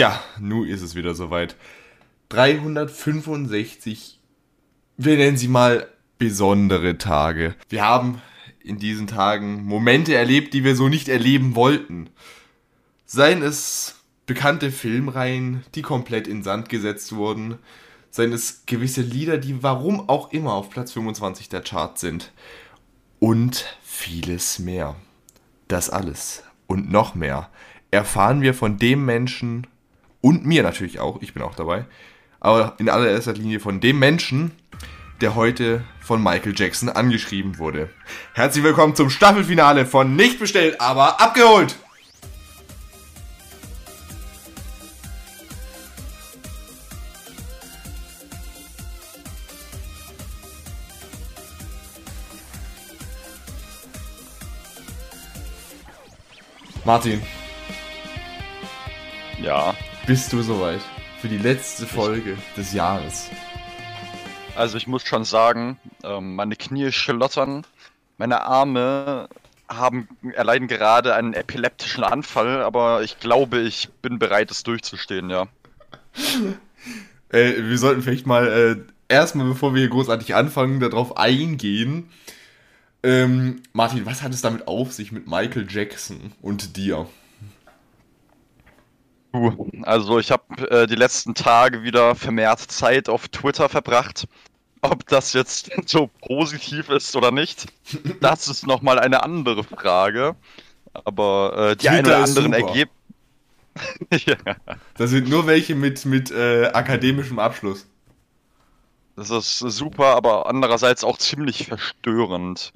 Tja, nun ist es wieder soweit. 365, wir nennen sie mal besondere Tage. Wir haben in diesen Tagen Momente erlebt, die wir so nicht erleben wollten. Seien es bekannte Filmreihen, die komplett in Sand gesetzt wurden. Seien es gewisse Lieder, die warum auch immer auf Platz 25 der Charts sind. Und vieles mehr. Das alles und noch mehr erfahren wir von dem Menschen und mir natürlich auch, ich bin auch dabei, aber in allererster Linie von dem Menschen, der heute von Michael Jackson angeschrieben wurde. Herzlich willkommen zum Staffelfinale von Nicht bestellt, aber abgeholt! Martin. Ja. Bist du soweit für die letzte Folge des Jahres? Also ich muss schon sagen, meine Knie schlottern, meine Arme erleiden gerade einen epileptischen Anfall, aber ich glaube, ich bin bereit, es durchzustehen, ja. Wir sollten vielleicht mal erstmal, bevor wir hier großartig anfangen, darauf eingehen. Martin, was hat es damit auf sich mit Michael Jackson und dir? Also ich habe die letzten Tage wieder vermehrt Zeit auf Twitter verbracht. Ob das jetzt so positiv ist oder nicht, das ist nochmal eine andere Frage. Aber die ein oder anderen Ergebnisse... ja. Das sind nur welche mit akademischem Abschluss. Das ist super, aber andererseits auch ziemlich verstörend.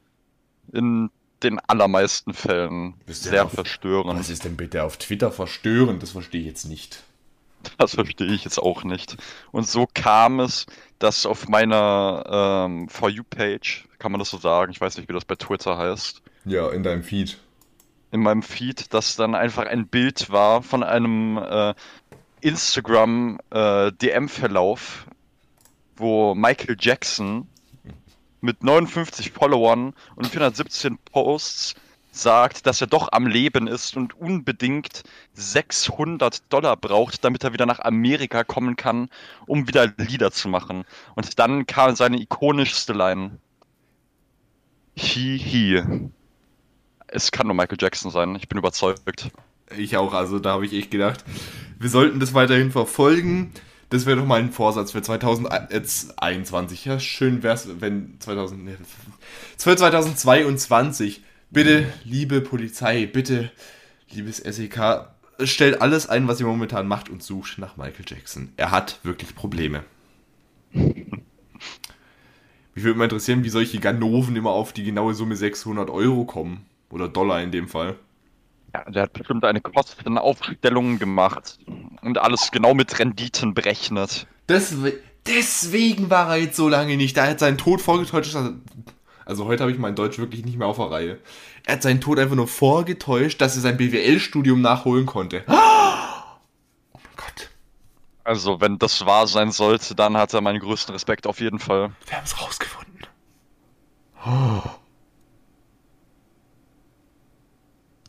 In den allermeisten Fällen sehr verstörend. Was ist denn bitte auf Twitter verstörend? Das verstehe ich jetzt nicht. Das verstehe ich jetzt auch nicht. Und so kam es, dass auf meiner For You-Page, kann man das so sagen, ich weiß nicht, wie das bei Twitter heißt. Ja, in deinem Feed. In meinem Feed, dass dann einfach ein Bild war von einem Instagram DM-Verlauf, wo Michael Jackson mit 59 Followern und 417 Posts sagt, dass er doch am Leben ist und unbedingt $600 braucht, damit er wieder nach Amerika kommen kann, um wieder Lieder zu machen. Und dann kam seine ikonischste Line. Hihi. Es kann nur Michael Jackson sein, ich bin überzeugt. Ich auch, also da habe ich echt gedacht, wir sollten das weiterhin verfolgen. Das wäre doch mal ein Vorsatz für 2021. Ja, schön wär's, wenn 2022. Bitte, liebe Polizei, bitte, liebes SEK, stellt alles ein, was ihr momentan macht und sucht nach Michael Jackson. Er hat wirklich Probleme. Mich würde mal interessieren, wie solche Ganoven immer auf die genaue Summe $600 kommen. Oder Dollar in dem Fall. Ja, der hat bestimmt eine Kostenaufstellung gemacht und alles genau mit Renditen berechnet. Deswegen war er jetzt so lange nicht. Er hat seinen Tod vorgetäuscht. Also heute habe ich mein Deutsch wirklich nicht mehr auf der Reihe. Er hat seinen Tod einfach nur vorgetäuscht, dass er sein BWL-Studium nachholen konnte. Oh mein Gott. Also wenn das wahr sein sollte, dann hat er meinen größten Respekt auf jeden Fall. Wir haben es rausgefunden. Oh.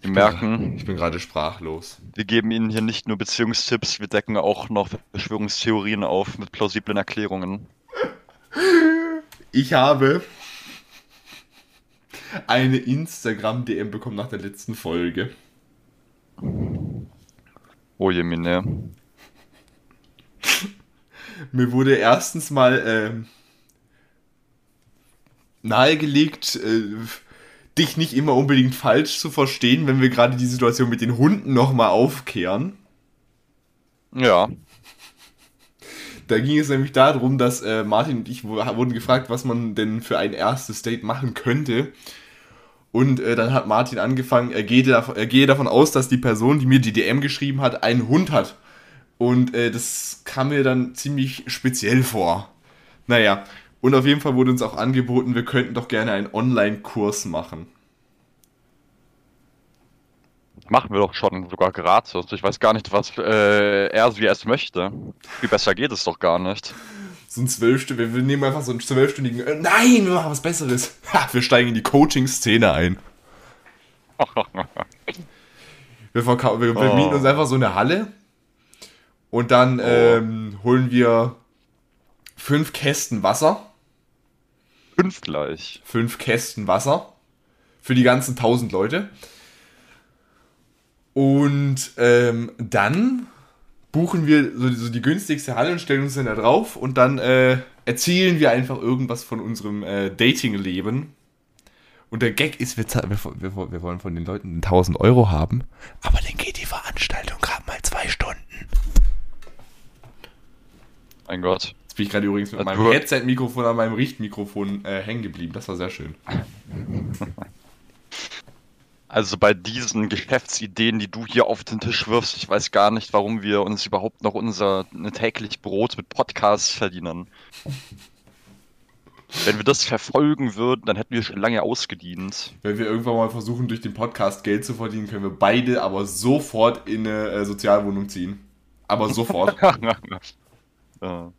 Wir merken, ich bin gerade sprachlos. Wir geben Ihnen hier nicht nur Beziehungstipps, wir decken auch noch Verschwörungstheorien auf mit plausiblen Erklärungen. Ich habe eine Instagram-DM bekommen nach der letzten Folge. Oh je, Mine. Mir wurde erstens mal nahegelegt, dich nicht immer unbedingt falsch zu verstehen, wenn wir gerade die Situation mit den Hunden nochmal aufkehren. Ja. Da ging es nämlich darum, dass Martin und ich wurden gefragt, was man denn für ein erstes Date machen könnte. Und dann hat Martin angefangen, er gehe davon aus, dass die Person, die mir die DM geschrieben hat, einen Hund hat. Und das kam mir dann ziemlich speziell vor. Naja. Und auf jeden Fall wurde uns auch angeboten, wir könnten doch gerne einen Online-Kurs machen. Machen wir doch schon sogar gratis. Ich weiß gar nicht, was er möchte. Viel besser geht es doch gar nicht. So ein 12-stündigen, wir nehmen einfach so einen 12-stündigen... nein, wir machen was Besseres. Ha, wir steigen in die Coaching-Szene ein. Wir vermieten uns einfach so eine Halle Und dann holen wir 5 Kästen Wasser. 5 gleich. 5 Kästen Wasser. Für die ganzen 1000 Leute. Und dann buchen wir so die günstigste Halle und stellen uns dann da drauf. Und dann erzählen wir einfach irgendwas von unserem Dating-Leben. Und der Gag ist, wir wollen von den Leuten 1000 Euro haben. Aber dann geht die Veranstaltung gerade mal 2 Stunden. Mein Gott. Jetzt bin ich gerade übrigens mit meinem Headset-Mikrofon an meinem Richtmikrofon hängen geblieben. Das war sehr schön. Also bei diesen Geschäftsideen, die du hier auf den Tisch wirfst, ich weiß gar nicht, warum wir uns überhaupt noch unser täglich Brot mit Podcasts verdienen. Wenn wir das verfolgen würden, dann hätten wir schon lange ausgedient. Wenn wir irgendwann mal versuchen, durch den Podcast Geld zu verdienen, können wir beide aber sofort in eine Sozialwohnung ziehen. Aber sofort. Ja.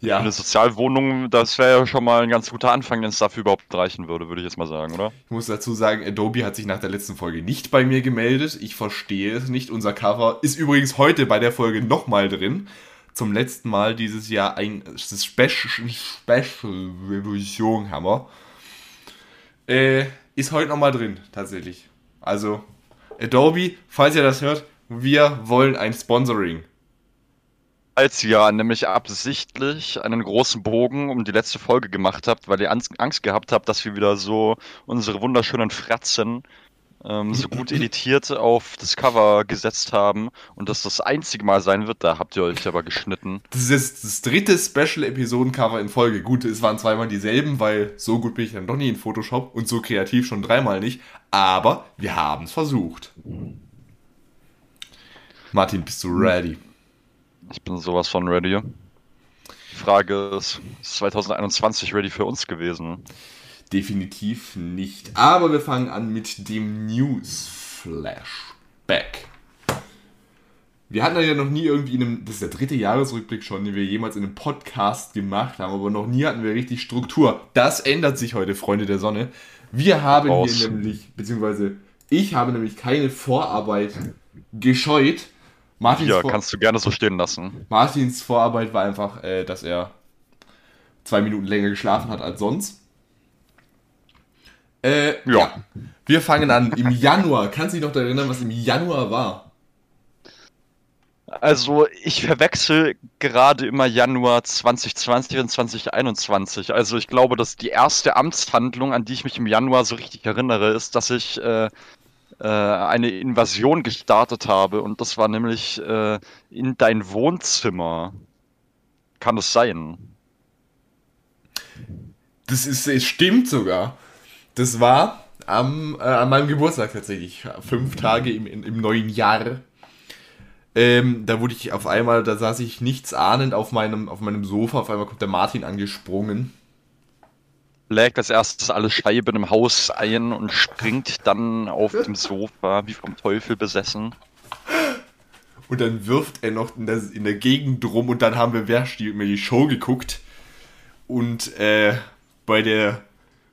Ja. Eine Sozialwohnung, das wäre ja schon mal ein ganz guter Anfang, wenn es dafür überhaupt reichen würde, würde ich jetzt mal sagen, oder? Ich muss dazu sagen, Adobe hat sich nach der letzten Folge nicht bei mir gemeldet. Ich verstehe es nicht. Unser Cover ist übrigens heute bei der Folge nochmal drin. Zum letzten Mal dieses Jahr ein Special Hammer. Ist heute nochmal drin, tatsächlich. Also, Adobe, falls ihr das hört, wir wollen ein Sponsoring. Als ihr nämlich absichtlich einen großen Bogen um die letzte Folge gemacht habt, weil ihr Angst gehabt habt, dass wir wieder so unsere wunderschönen Fratzen so gut editiert auf das Cover gesetzt haben und dass das einzige Mal sein wird, da habt ihr euch aber geschnitten. Das ist jetzt das 3. Special-Episoden-Cover in Folge. Gut, es waren 2-mal dieselben, weil so gut bin ich dann doch nie in Photoshop und so kreativ schon 3-mal nicht, aber wir haben es versucht. Martin, bist du ready? Ich bin sowas von ready. Die Frage ist, ist 2021 ready für uns gewesen? Definitiv nicht. Aber wir fangen an mit dem News-Flashback. Wir hatten ja noch nie irgendwie das ist der 3. Jahresrückblick schon, den wir jemals in einem Podcast gemacht haben, aber noch nie hatten wir richtig Struktur. Das ändert sich heute, Freunde der Sonne. Wir haben hier nämlich, beziehungsweise ich habe nämlich keine Vorarbeit gescheut. Ja, kannst du gerne so stehen lassen. Martins Vorarbeit war einfach, dass er 2 Minuten länger geschlafen hat als sonst. Ja. Wir fangen an. Im Januar. Kannst du dich noch daran erinnern, was im Januar war? Also, ich verwechsel gerade immer Januar 2020 und 2021. Also, ich glaube, dass die erste Amtshandlung, an die ich mich im Januar so richtig erinnere, ist, dass ich eine Invasion gestartet habe und das war nämlich in dein Wohnzimmer. Kann das sein? Es stimmt sogar. Das war an meinem Geburtstag tatsächlich. 5 Tage im neuen Jahr. Da wurde ich auf einmal, da saß ich nichtsahnend auf meinem Sofa, auf einmal kommt der Martin angesprungen. Schlägt als erstes alle Scheiben im Haus ein und springt dann auf dem Sofa, wie vom Teufel besessen. Und dann wirft er noch in der Gegend rum und dann haben wir die Show geguckt. Und bei der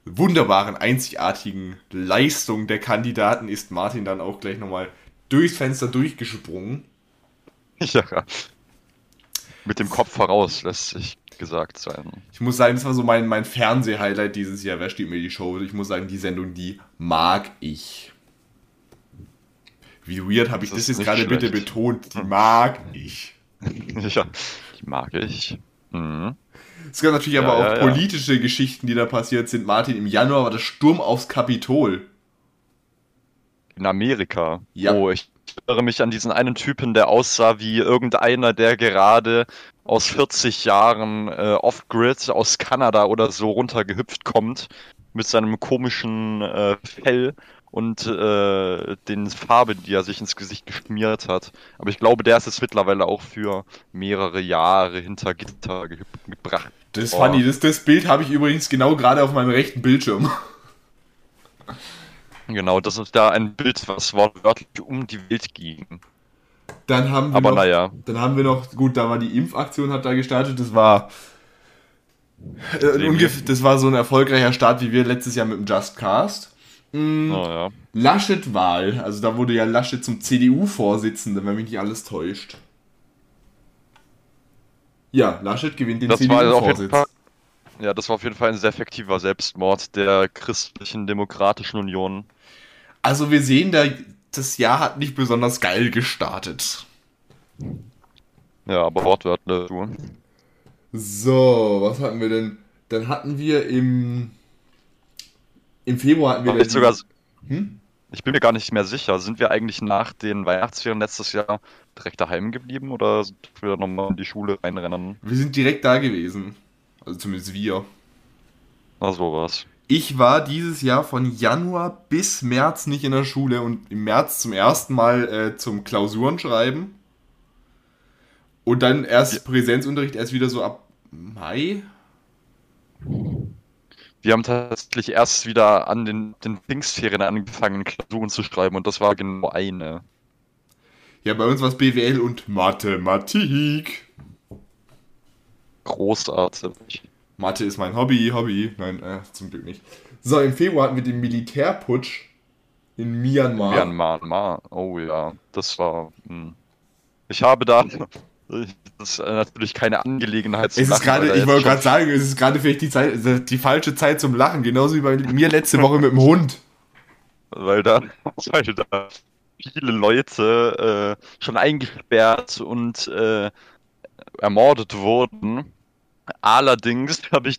wunderbaren, einzigartigen Leistung der Kandidaten ist Martin dann auch gleich nochmal durchs Fenster durchgesprungen. Ja, mit dem Kopf voraus, lässt sich gesagt sein. Ich muss sagen, das war so mein Fernseh-Highlight dieses Jahr. Wer steht mir die Show? Ich muss sagen, die Sendung, die mag ich. Wie weird habe ich das jetzt gerade bitte betont. Die mag ich. Ja, die mag ich. Mhm. Es gab natürlich aber auch politische Geschichten, die da passiert sind. Martin, im Januar war der Sturm aufs Kapitol. In Amerika. Ja. Oh, ich erinnere mich an diesen einen Typen, der aussah wie irgendeiner, der gerade aus 40 Jahren off-grid aus Kanada oder so runtergehüpft kommt mit seinem komischen Fell und den Farben, die er sich ins Gesicht geschmiert hat. Aber ich glaube, der ist jetzt mittlerweile auch für mehrere Jahre hinter Gitter gebracht. Das ist funny. Das Bild habe ich übrigens genau gerade auf meinem rechten Bildschirm. Genau, das ist da ein Bild, was wortwörtlich um die Welt ging. Dann haben wir noch, da war die Impfaktion, hat da gestartet, das war so ein erfolgreicher Start, wie wir letztes Jahr mit dem Just Cast. Laschet-Wahl, also da wurde ja Laschet zum CDU-Vorsitzenden, wenn mich nicht alles täuscht. Ja, Laschet gewinnt den CDU-Vorsitz. Ja, das war auf jeden Fall ein sehr effektiver Selbstmord der Christlichen Demokratischen Union. Also wir sehen, das Jahr hat nicht besonders geil gestartet. Ja, aber wortwörtlich. So, was hatten wir denn? Dann hatten wir im Februar... Ich bin mir gar nicht mehr sicher. Sind wir eigentlich nach den Weihnachtsferien letztes Jahr direkt daheim geblieben oder sind wir nochmal in die Schule reinrennen? Wir sind direkt da gewesen. Also zumindest wir. Ach, sowas. Ich war dieses Jahr von Januar bis März nicht in der Schule und im März zum ersten Mal zum Klausuren schreiben. Und dann erst Präsenzunterricht, erst wieder so ab Mai. Wir haben tatsächlich erst wieder an den Pfingstferien angefangen, Klausuren zu schreiben und das war genau eine. Ja, bei uns war es BWL und Mathematik. Großartig. Mathe ist mein Hobby. Nein, zum Glück nicht. So, im Februar hatten wir den Militärputsch in Myanmar. Oh ja, das war... Ich habe da... Das ist natürlich keine Angelegenheit zum Lachen. Ich wollte gerade sagen, es ist gerade vielleicht die falsche Zeit zum Lachen, genauso wie bei mir letzte Woche mit dem Hund. Weil da viele Leute schon eingesperrt und ermordet wurden. Allerdings habe ich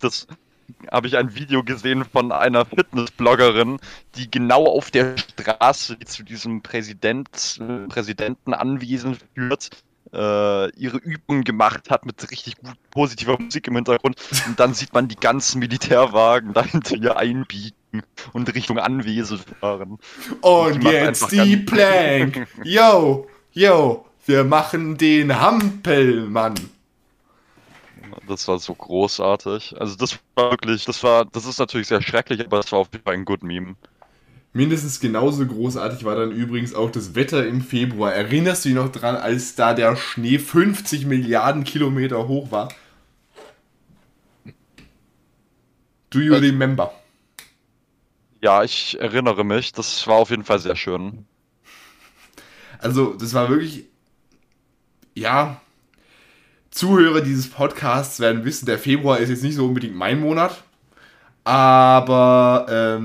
ein Video gesehen von einer Fitnessbloggerin, die genau auf der Straße, die zu diesem Präsidenten anwesend führt, ihre Übungen gemacht hat mit richtig gut positiver Musik im Hintergrund und dann sieht man die ganzen Militärwagen dahinter ihr einbiegen und Richtung Anwesen fahren. Und jetzt die Plank! Yo, wir machen den Hampelmann! Das war so großartig. Also das ist natürlich sehr schrecklich, aber das war auf jeden Fall ein Good Meme. Mindestens genauso großartig war dann übrigens auch das Wetter im Februar. Erinnerst du dich noch dran, als da der Schnee 50 Milliarden Kilometer hoch war? Do you remember? Ja, ich erinnere mich. Das war auf jeden Fall sehr schön. Also, das war wirklich... Ja, Zuhörer dieses Podcasts werden wissen, der Februar ist jetzt nicht so unbedingt mein Monat. Aber...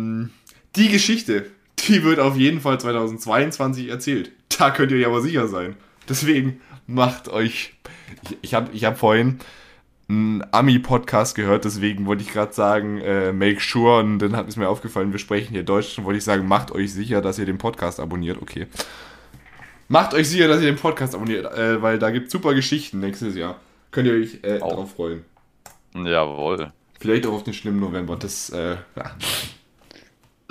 die Geschichte, die wird auf jeden Fall 2022 erzählt. Da könnt ihr euch aber sicher sein. Deswegen macht euch... Ich hab vorhin einen Ami-Podcast gehört, deswegen wollte ich gerade sagen, make sure. Und dann hat es mir aufgefallen, wir sprechen hier Deutsch. Dann wollte ich sagen, macht euch sicher, dass ihr den Podcast abonniert. Okay. Macht euch sicher, dass ihr den Podcast abonniert, weil da gibt es super Geschichten nächstes Jahr. Könnt ihr euch drauf freuen. Jawohl. Vielleicht auch auf den schlimmen November.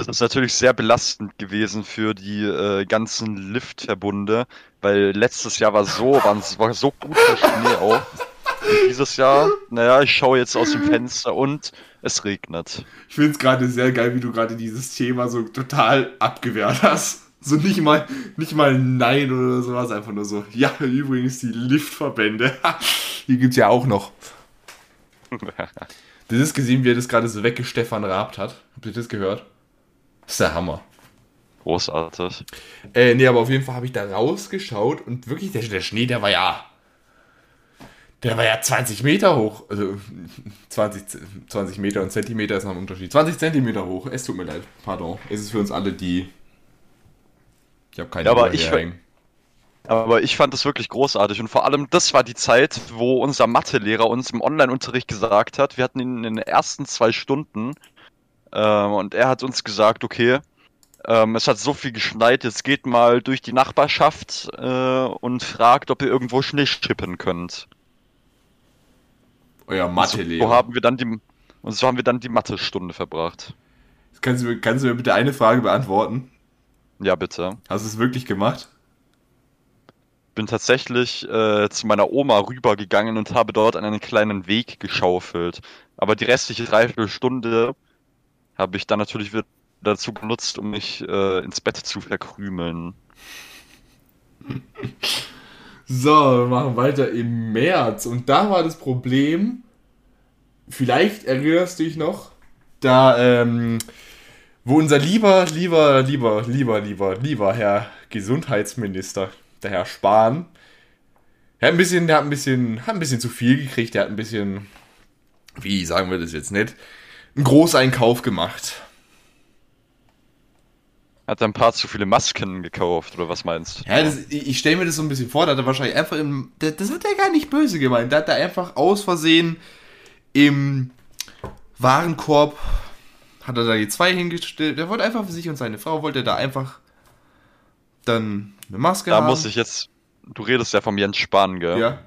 Das ist natürlich sehr belastend gewesen für die ganzen Liftverbunde, weil letztes Jahr war so guter Schnee auch. Und dieses Jahr, ich schaue jetzt aus dem Fenster und es regnet. Ich finde es gerade sehr geil, wie du gerade dieses Thema so total abgewehrt hast. So nicht mal Nein oder sowas, einfach nur so. Ja, übrigens die Liftverbände, die gibt's ja auch noch. Das ist gesehen, wie er das gerade so weggestefan-rabt hat. Habt ihr das gehört? Das ist der Hammer. Großartig. Aber auf jeden Fall habe ich da rausgeschaut und wirklich, der Schnee, der war ja 20 Meter hoch. Also 20 Meter und Zentimeter ist noch ein Unterschied. 20 Zentimeter hoch, es tut mir leid, pardon. Es ist für uns alle ich habe keine Ahnung. Aber ich fand das wirklich großartig und vor allem, das war die Zeit, wo unser Mathelehrer uns im Online-Unterricht gesagt hat, wir hatten ihn in den ersten 2 Stunden... und er hat uns gesagt, okay, es hat so viel geschneit, jetzt geht mal durch die Nachbarschaft und fragt, ob ihr irgendwo Schnee schippen könnt. Euer Mathelehrer. So haben wir dann die Mathe-Stunde verbracht. Kannst du mir bitte eine Frage beantworten? Ja, bitte. Hast du es wirklich gemacht? Bin tatsächlich zu meiner Oma rübergegangen und habe dort einen kleinen Weg geschaufelt. Aber die restliche 3/4 Stunde... habe ich dann natürlich wieder dazu genutzt, um mich ins Bett zu verkrümeln. So, wir machen weiter im März. Und da war das Problem, vielleicht erinnerst du dich noch, da, wo unser lieber Herr Gesundheitsminister, der Herr Spahn, Der hat ein bisschen zu viel gekriegt, der hat ein bisschen, wie sagen wir das jetzt nicht, einen Großeinkauf gemacht. Hat er ein paar zu viele Masken gekauft, oder was meinst du? Ja, ich stelle mir das so ein bisschen vor, da hat er wahrscheinlich einfach das hat er gar nicht böse gemeint, da hat er einfach aus Versehen im Warenkorb, hat er da die 2 hingestellt, der wollte einfach für sich und seine Frau, wollte er da einfach dann eine Maske haben. Da muss ich jetzt, du redest ja vom Jens Spahn, gell? Ja.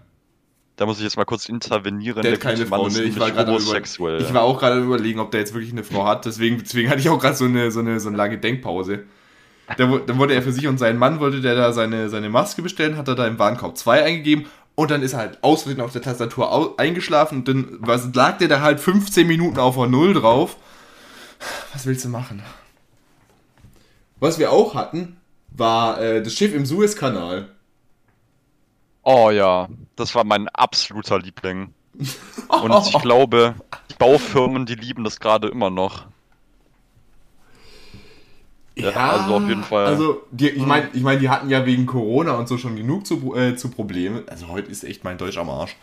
Da muss ich jetzt mal kurz intervenieren. Der hat keine Frau, ne? Ich war auch gerade überlegen, ob der jetzt wirklich eine Frau hat. Deswegen hatte ich auch gerade so eine lange Denkpause. Dann wollte er für sich und seinen Mann, wollte der da seine Maske bestellen, hat er da im Warenkorb 2 eingegeben und dann ist er halt aus Versehen auf der Tastatur eingeschlafen und dann lag der da halt 15 Minuten auf der 0 drauf. Was willst du machen? Was wir auch hatten, war das Schiff im Suezkanal. Oh ja, das war mein absoluter Liebling. Und ich glaube, die Baufirmen, die lieben das gerade immer noch. Ja, also auf jeden Fall. Also, ich meine, die hatten ja wegen Corona und so schon genug zu Problemen. Also heute ist echt mein Deutsch am Arsch.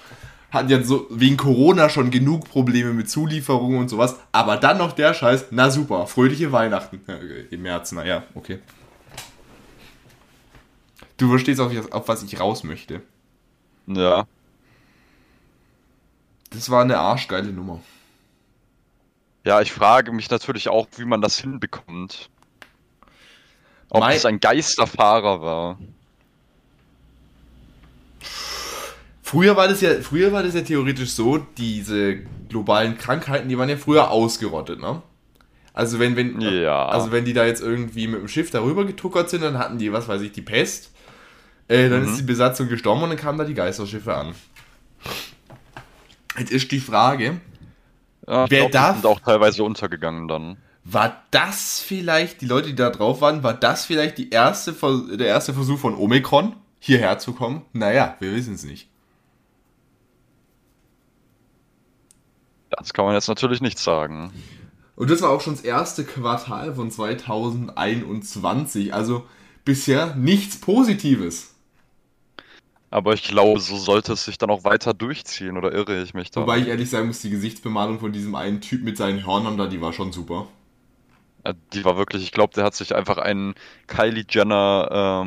Hatten ja so wegen Corona schon genug Probleme mit Zulieferungen und sowas. Aber dann noch der Scheiß, na super, fröhliche Weihnachten im März, naja, okay. Du verstehst auch, auf was ich raus möchte. Ja. Das war eine arschgeile Nummer. Ja, ich frage mich natürlich auch, wie man das hinbekommt. Ob es ein Geisterfahrer war. Früher war das ja theoretisch so, diese globalen Krankheiten, die waren ja früher ausgerottet, ne? Also wenn die da jetzt irgendwie mit dem Schiff darüber getuckert sind, dann hatten die, was weiß ich, die Pest. Dann ist die Besatzung gestorben und dann kamen da die Geisterschiffe an. Jetzt ist die Frage, ja, die sind auch teilweise untergegangen dann. War das vielleicht, die Leute, die da drauf waren, war das vielleicht der erste Versuch von Omikron, hierher zu kommen? Naja, wir wissen es nicht. Das kann man jetzt natürlich nicht sagen. Und das war auch schon das erste Quartal von 2021, also bisher nichts Positives. Aber ich glaube, so sollte es sich dann auch weiter durchziehen, oder irre ich mich da? Wobei ich ehrlich sagen muss, die Gesichtsbemalung von diesem einen Typ mit seinen Hörnern da, die war schon super. Ja, die war wirklich, ich glaube, der hat sich einfach einen Kylie Jenner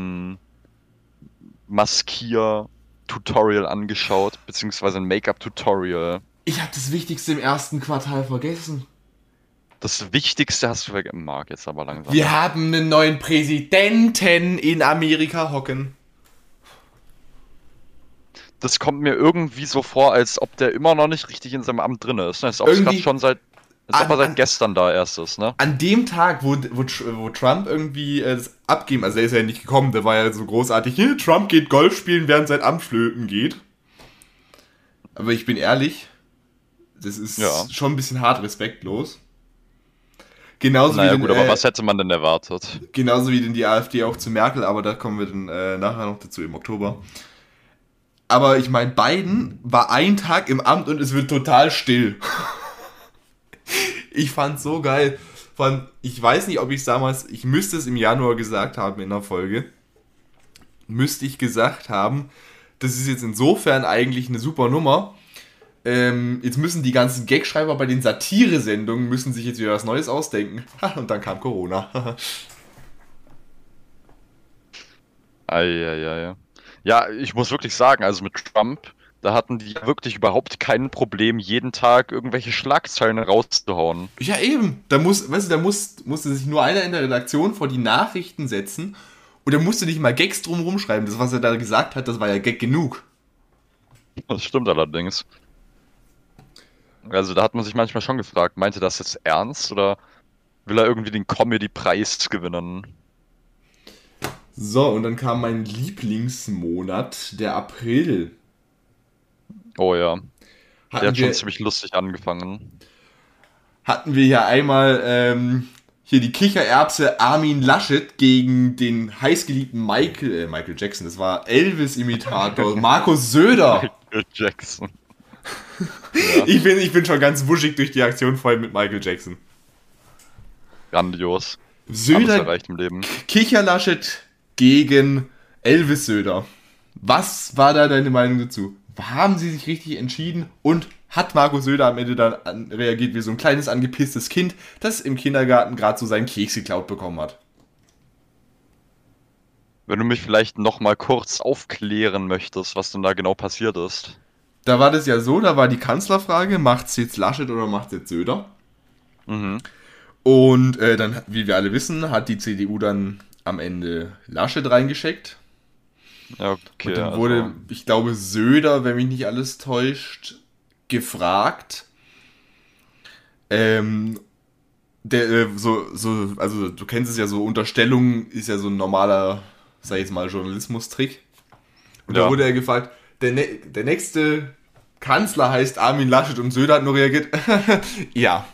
Maskier-Tutorial angeschaut, beziehungsweise ein Make-up-Tutorial. Ich habe das Wichtigste im ersten Quartal vergessen. Das Wichtigste hast du vergessen, Marc, jetzt aber langsam. Wir haben einen neuen Präsidenten in Amerika hocken. Das kommt mir irgendwie so vor, als ob der immer noch nicht richtig in seinem Amt drin ist. Als ob er schon seit gestern da erst ist. Ne? An dem Tag, wo Trump irgendwie das abgeben, also der ist ja nicht gekommen, der war ja so großartig, hier, Trump geht Golf spielen, während sein Amt flöten geht. Aber ich bin ehrlich, das ist schon ein bisschen hart respektlos. Genauso naja, wie gut, aber was hätte man denn erwartet? Genauso wie denn die AfD auch zu Merkel, aber da kommen wir dann nachher noch dazu im Oktober. Aber ich meine, Biden war einen Tag im Amt und es wird total still. Ich fand's so geil. Ich weiß nicht, ob ich es damals, ich müsste es im Januar gesagt haben in der Folge, das ist jetzt insofern eigentlich eine super Nummer. Jetzt müssen die ganzen Gagschreiber bei den Satire-Sendungen sich jetzt wieder was Neues ausdenken. Und dann kam Corona. Eieiei. Ja, ich muss wirklich sagen, also mit Trump, da hatten die wirklich überhaupt kein Problem, jeden Tag irgendwelche Schlagzeilen rauszuhauen. Ja, eben. Da musste sich nur einer in der Redaktion vor die Nachrichten setzen und er musste nicht mal Gags drum rumschreiben. Das, was er da gesagt hat, das war ja Gag genug. Das stimmt allerdings. Also da hat man sich manchmal schon gefragt, meint er das jetzt ernst oder will er irgendwie den Comedy-Preis gewinnen? So, und dann kam mein Lieblingsmonat, der April. Oh ja, der hat schon ziemlich lustig angefangen. Hatten wir hier einmal hier die Kichererbse Armin Laschet gegen den heißgeliebten Michael Jackson, das war Elvis-Imitator, Markus Söder. Michael Jackson. Ja. Ich bin schon ganz wuschig durch die Aktion, vor allem mit Michael Jackson. Grandios. Söder, alles erreicht im Leben. Kicher Laschet gegen Elvis Söder. Was war da deine Meinung dazu? Haben sie sich richtig entschieden und hat Markus Söder am Ende dann reagiert wie so ein kleines angepisstes Kind, das im Kindergarten gerade so seinen Keks geklaut bekommen hat? Wenn du mich vielleicht nochmal kurz aufklären möchtest, was denn da genau passiert ist. Da war das ja so, da war die Kanzlerfrage, macht's jetzt Laschet oder macht's jetzt Söder? Mhm. Und dann, wie wir alle wissen, hat die CDU dann am Ende Laschet reingeschickt. Okay, und dann wurde, ich glaube, Söder, wenn mich nicht alles täuscht, gefragt. Also du kennst es ja so, Unterstellung ist ja so ein normaler, sag ich jetzt mal, Journalismus-Trick. Und da wurde er gefragt, der nächste Kanzler heißt Armin Laschet und Söder hat nur reagiert, ja.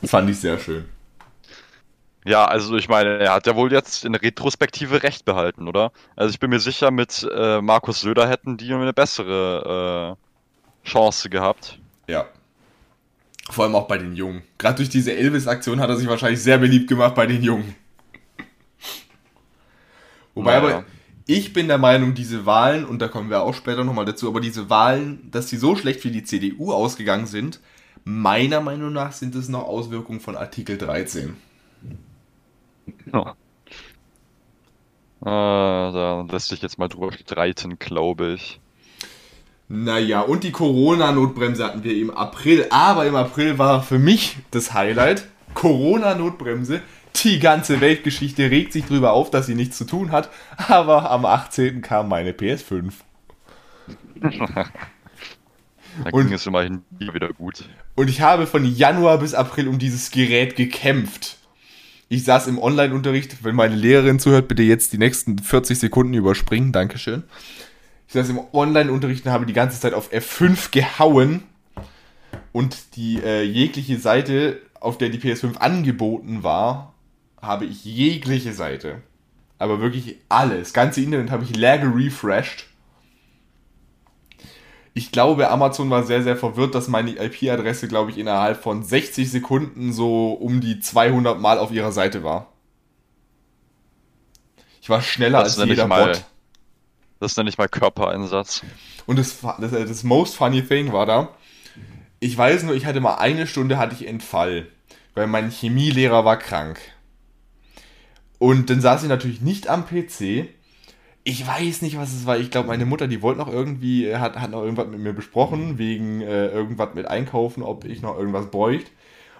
Das fand ich sehr schön. Ja, also ich meine, er hat ja wohl jetzt in der Retrospektive recht behalten, oder? Also ich bin mir sicher, mit Markus Söder hätten die eine bessere Chance gehabt. Ja. Vor allem auch bei den Jungen. Gerade durch diese Elvis-Aktion hat er sich wahrscheinlich sehr beliebt gemacht bei den Jungen. Wobei aber, ich bin der Meinung, diese Wahlen, und da kommen wir auch später nochmal dazu, aber diese Wahlen, dass die so schlecht für die CDU ausgegangen sind, meiner Meinung nach sind es noch Auswirkungen von Artikel 13. Ja. Da lässt sich jetzt mal drüber streiten, glaube ich. Naja, und die Corona-Notbremse hatten wir im April. Aber im April war für mich das Highlight, Corona-Notbremse. Die ganze Weltgeschichte regt sich drüber auf, dass sie nichts zu tun hat. Aber am 18. kam meine PS5. Da ging es immerhin wieder gut. Und ich habe von Januar bis April um dieses Gerät gekämpft. Ich saß im Online-Unterricht, wenn meine Lehrerin zuhört, bitte jetzt die nächsten 40 Sekunden überspringen, dankeschön. Ich saß im Online-Unterricht und habe die ganze Zeit auf F5 gehauen und die jegliche Seite, auf der die PS5 angeboten war, habe ich jegliche Seite, aber wirklich alles, das ganze Internet habe ich leer gerefreshed. Ich glaube, Amazon war sehr, sehr verwirrt, dass meine IP-Adresse, glaube ich, innerhalb von 60 Sekunden so um die 200 Mal auf ihrer Seite war. Ich war schneller als jeder Bot. Das ist ja nicht mal Körpereinsatz. Und das most funny thing war da, ich weiß nur, ich hatte mal eine Stunde hatte ich Entfall, weil mein Chemielehrer war krank. Und dann saß ich natürlich nicht am PC. Ich weiß nicht, was es war. Ich glaube, meine Mutter, die wollte noch irgendwie, hat noch irgendwas mit mir besprochen, wegen irgendwas mit Einkaufen, ob ich noch irgendwas bräuchte.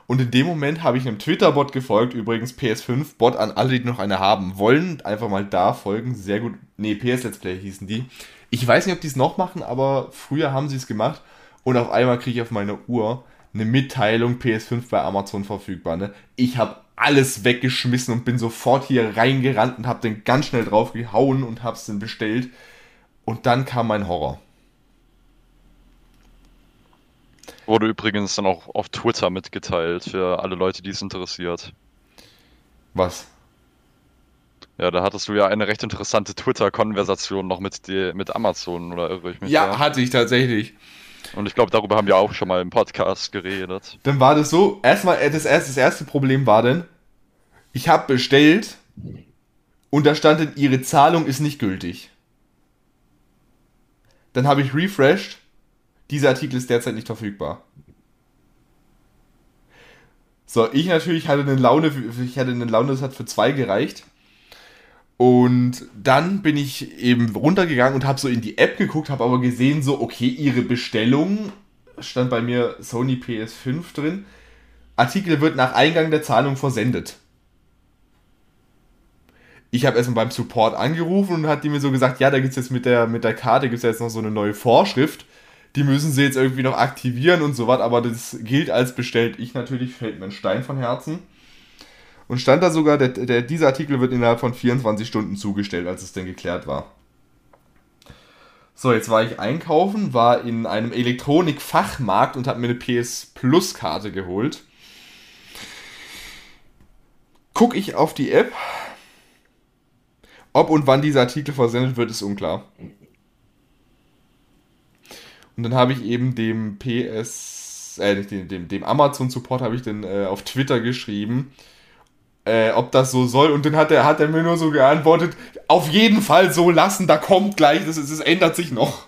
Und in dem Moment habe ich einem Twitter-Bot gefolgt, übrigens PS5-Bot an alle, die noch eine haben wollen. Einfach mal da folgen, sehr gut. Ne, PS-Let's Play hießen die. Ich weiß nicht, ob die es noch machen, aber früher haben sie es gemacht. Und auf einmal kriege ich auf meine Uhr eine Mitteilung, PS5 bei Amazon verfügbar. Ne? Ich habe alles weggeschmissen und bin sofort hier reingerannt und habe dann ganz schnell drauf gehauen und habe es dann bestellt. Und dann kam mein Horror. Wurde übrigens dann auch auf Twitter mitgeteilt, für alle Leute, die es interessiert. Was? Ja, da hattest du ja eine recht interessante Twitter-Konversation noch mit Amazon, oder irre ich mich? Ja, hatte ich tatsächlich. Und ich glaube, darüber haben wir auch schon mal im Podcast geredet. Dann war das so, erstmal, das erste Problem war denn, ich habe bestellt und da stand dann, ihre Zahlung ist nicht gültig. Dann habe ich refreshed, dieser Artikel ist derzeit nicht verfügbar. So, ich natürlich hatte eine Laune, das hat für 2 gereicht. Und dann bin ich eben runtergegangen und habe so in die App geguckt, habe aber gesehen so, okay, ihre Bestellung, stand bei mir Sony PS5 drin, Artikel wird nach Eingang der Zahlung versendet. Ich habe erstmal beim Support angerufen und hat die mir so gesagt, ja, da gibt es jetzt mit der Karte, gibt es ja jetzt noch so eine neue Vorschrift, die müssen sie jetzt irgendwie noch aktivieren und so was, aber das gilt als bestellt. Ich natürlich, fällt mir ein Stein von Herzen. Und stand da sogar, dieser Artikel wird innerhalb von 24 Stunden zugestellt, als es denn geklärt war. So, jetzt war ich einkaufen, war in einem Elektronikfachmarkt und habe mir eine PS Plus Karte geholt. Gucke ich auf die App. Ob und wann dieser Artikel versendet wird, ist unklar. Und dann habe ich eben dem Amazon Support habe ich dann auf Twitter geschrieben, ob das so soll. Und dann hat er mir nur so geantwortet, auf jeden Fall so lassen, da kommt gleich, das ändert sich noch.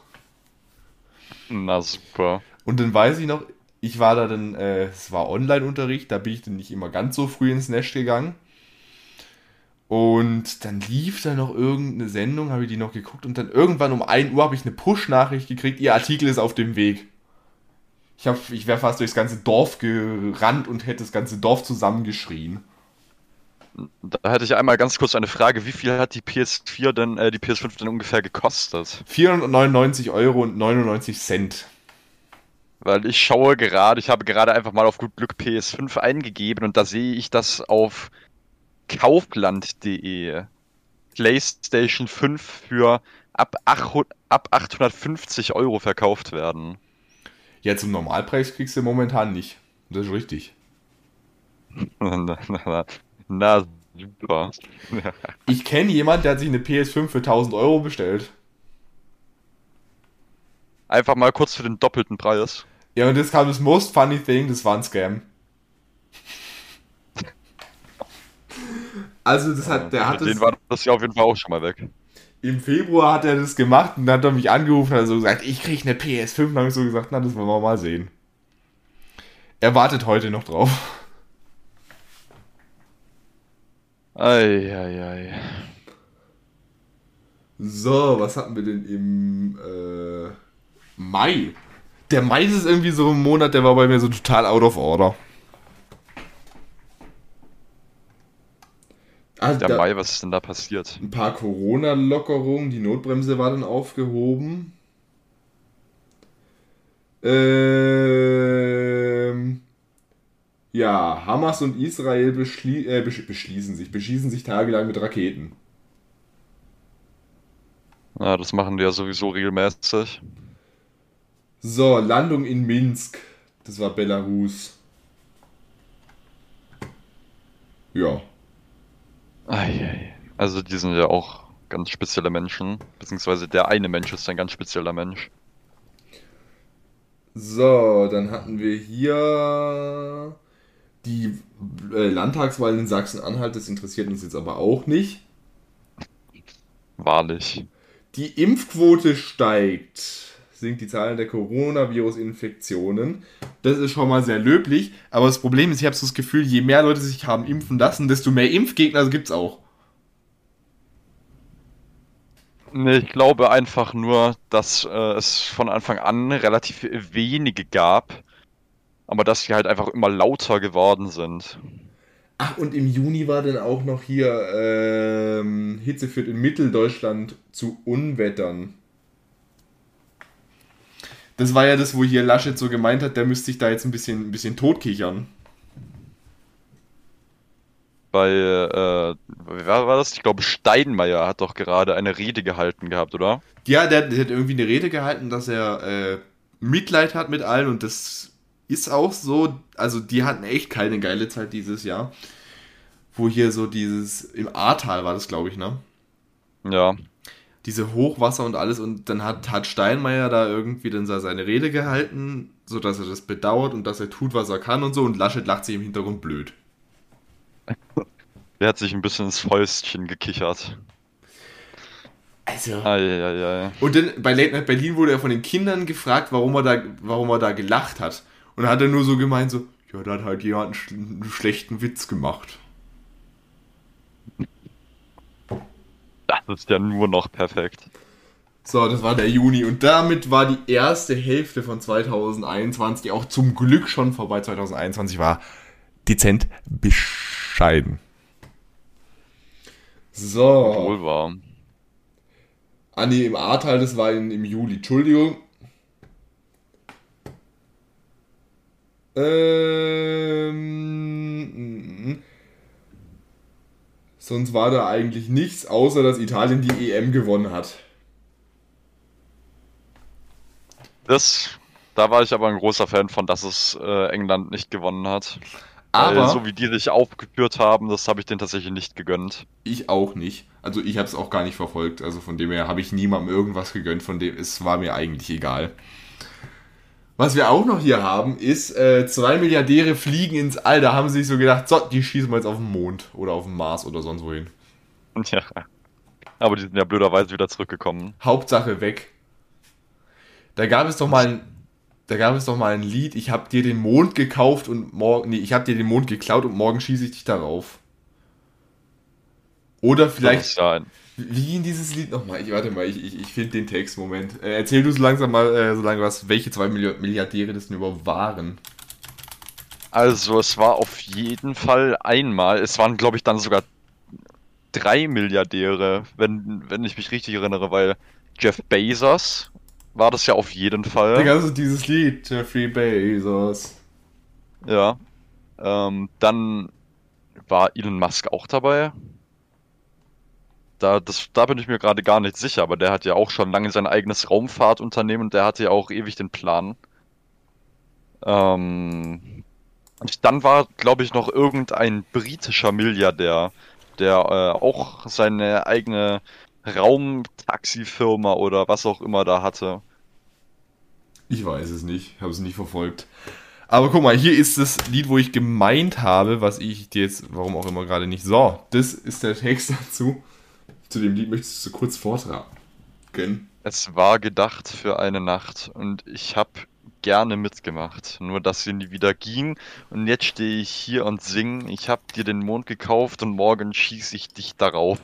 Na super. Und dann weiß ich noch, ich war da dann, es war Online-Unterricht, da bin ich dann nicht immer ganz so früh ins Nest gegangen. Und dann lief da noch irgendeine Sendung, habe ich die noch geguckt und dann irgendwann um 1 Uhr habe ich eine Push-Nachricht gekriegt, ihr Artikel ist auf dem Weg. Ich wäre fast durchs ganze Dorf gerannt und hätte das ganze Dorf zusammengeschrien. Da hätte ich einmal ganz kurz eine Frage, wie viel hat die PS5 denn ungefähr gekostet? 499,99 €. Weil ich habe gerade einfach mal auf gut Glück PS5 eingegeben und da sehe ich das auf kaufland.de. PlayStation 5 für ab 850 € verkauft werden. Ja, zum Normalpreis kriegst du momentan nicht. Das ist richtig. Na, super. Ich kenne jemanden, der hat sich eine PS5 für 1.000 € bestellt. Einfach mal kurz für den doppelten Preis. Ja, und jetzt kam das most funny thing, das war ein Scam. Also das hat, der hat das... Den war das ja auf jeden Fall auch schon mal weg. Im Februar hat er das gemacht und dann hat er mich angerufen und hat so gesagt, ich krieg eine PS5. Und dann habe ich so gesagt, na, das wollen wir mal sehen. Er wartet heute noch drauf. Eieiei. So, was hatten wir denn im Mai? Der Mai ist irgendwie so ein Monat, der war bei mir so total out of order. Also der Mai, was ist denn da passiert? Ein paar Corona-Lockerungen, die Notbremse war dann aufgehoben. Ja, Hamas und Israel beschießen sich tagelang mit Raketen. Na, das machen die ja sowieso regelmäßig. So, Landung in Minsk. Das war Belarus. Ja. Also die sind ja auch ganz spezielle Menschen. Beziehungsweise der eine Mensch ist ein ganz spezieller Mensch. So, dann hatten wir hier... Die Landtagswahl in Sachsen-Anhalt, das interessiert uns jetzt aber auch nicht. Wahrlich. Die Impfquote steigt, sinkt die Zahl der Coronavirus-Infektionen. Das ist schon mal sehr löblich, aber das Problem ist, ich habe so das Gefühl, je mehr Leute sich haben impfen lassen, desto mehr Impfgegner gibt es auch. Nee, ich glaube einfach nur, dass es von Anfang an relativ wenige gab. Aber dass die halt einfach immer lauter geworden sind. Ach, und im Juni war dann auch noch hier, Hitze führt in Mitteldeutschland zu Unwettern. Das war ja das, wo hier Laschet so gemeint hat, der müsste sich da jetzt ein bisschen totkichern. Bei, wer war das? Ich glaube, Steinmeier hat doch gerade eine Rede gehalten gehabt, oder? Ja, der hat irgendwie eine Rede gehalten, dass er Mitleid hat mit allen und das... Ist auch so, also die hatten echt keine geile Zeit dieses Jahr, wo hier so dieses, im Ahrtal war das, glaube ich, ne? Ja. Diese Hochwasser und alles und dann hat Steinmeier da irgendwie dann seine Rede gehalten, sodass er das bedauert und dass er tut, was er kann und so und Laschet lacht sich im Hintergrund blöd. Der hat sich ein bisschen ins Fäustchen gekichert. Also. Eieiei. Und dann bei Late Night Berlin wurde er von den Kindern gefragt, warum er da gelacht hat. Und dann hat er nur so gemeint, so, ja, da hat halt jemand einen schlechten Witz gemacht. Das ist ja nur noch perfekt. So, das war der Juni. Und damit war die erste Hälfte von 2021, die auch zum Glück schon vorbei 2021 war, dezent bescheiden. So. Wohl war. Ah, nee, im Ahrtal, das war im Juli. Entschuldigung. Sonst war da eigentlich nichts, außer dass Italien die EM gewonnen hat. Da war ich aber ein großer Fan von, dass es England nicht gewonnen hat. Aber so wie die sich aufgeführt haben, das habe ich denen tatsächlich nicht gegönnt. Ich auch nicht. Also ich habe es auch gar nicht verfolgt. Also von dem her habe ich niemandem irgendwas gegönnt. Von dem es war mir eigentlich egal. Was wir auch noch hier haben, ist, 2 Milliardäre fliegen ins All. Da haben sie sich so gedacht, so, die schießen wir jetzt auf den Mond oder auf den Mars oder sonst wohin. Ja, aber die sind ja blöderweise wieder zurückgekommen. Hauptsache weg. Da gab es doch mal ein Lied, ich hab dir den Mond gekauft und morgen, nee, ich hab dir den Mond geklaut und morgen schieße ich dich darauf. Oder vielleicht, wie ging dieses Lied nochmal? Ich finde den Text, Moment. Erzähl du so langsam mal, welche 2 Milliardäre das denn überhaupt waren. Also es war auf jeden Fall einmal, es waren glaube ich dann sogar 3 Milliardäre, wenn ich mich richtig erinnere, weil Jeff Bezos... war das ja auf jeden Fall. Digga, also dieses Lied, Jeffrey Bezos. Ja. Dann war Elon Musk auch dabei. Da bin ich mir gerade gar nicht sicher, aber der hat ja auch schon lange sein eigenes Raumfahrtunternehmen und der hatte ja auch ewig den Plan. Dann war, glaube ich, noch irgendein britischer Milliardär, der auch seine eigene Raumtaxifirma oder was auch immer da hatte. Ich weiß es nicht, habe es nicht verfolgt. Aber guck mal, hier ist das Lied, wo ich gemeint habe, was ich dir jetzt, warum auch immer gerade nicht. So, das ist der Text dazu. Zu dem Lied möchtest du kurz vortragen. Es war gedacht für eine Nacht und ich habe gerne mitgemacht, nur dass sie nie wieder ging und jetzt stehe ich hier und sing, ich habe dir den Mond gekauft und morgen schieße ich dich darauf.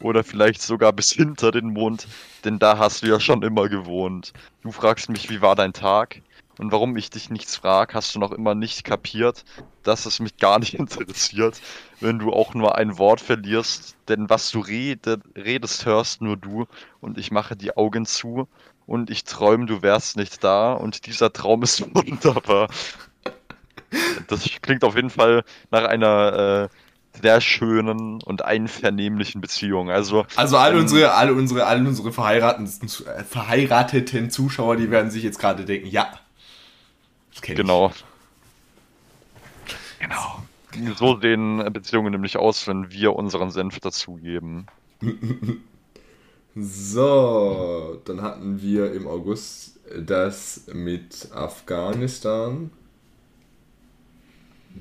Oder vielleicht sogar bis hinter den Mond, denn da hast du ja schon immer gewohnt. Du fragst mich, wie war dein Tag? Und warum ich dich nichts frag, hast du noch immer nicht kapiert, dass es mich gar nicht interessiert, wenn du auch nur ein Wort verlierst. Denn was du redest, hörst nur du und ich mache die Augen zu und ich träume, du wärst nicht da und dieser Traum ist wunderbar. Das klingt auf jeden Fall nach einer... sehr schönen und einvernehmlichen Beziehungen. Also alle unsere verheirateten Zuschauer, die werden sich jetzt gerade denken, ja, das kenn ich. Genau. So sehen Beziehungen nämlich aus, wenn wir unseren Senf dazugeben. So, dann hatten wir im August das mit Afghanistan.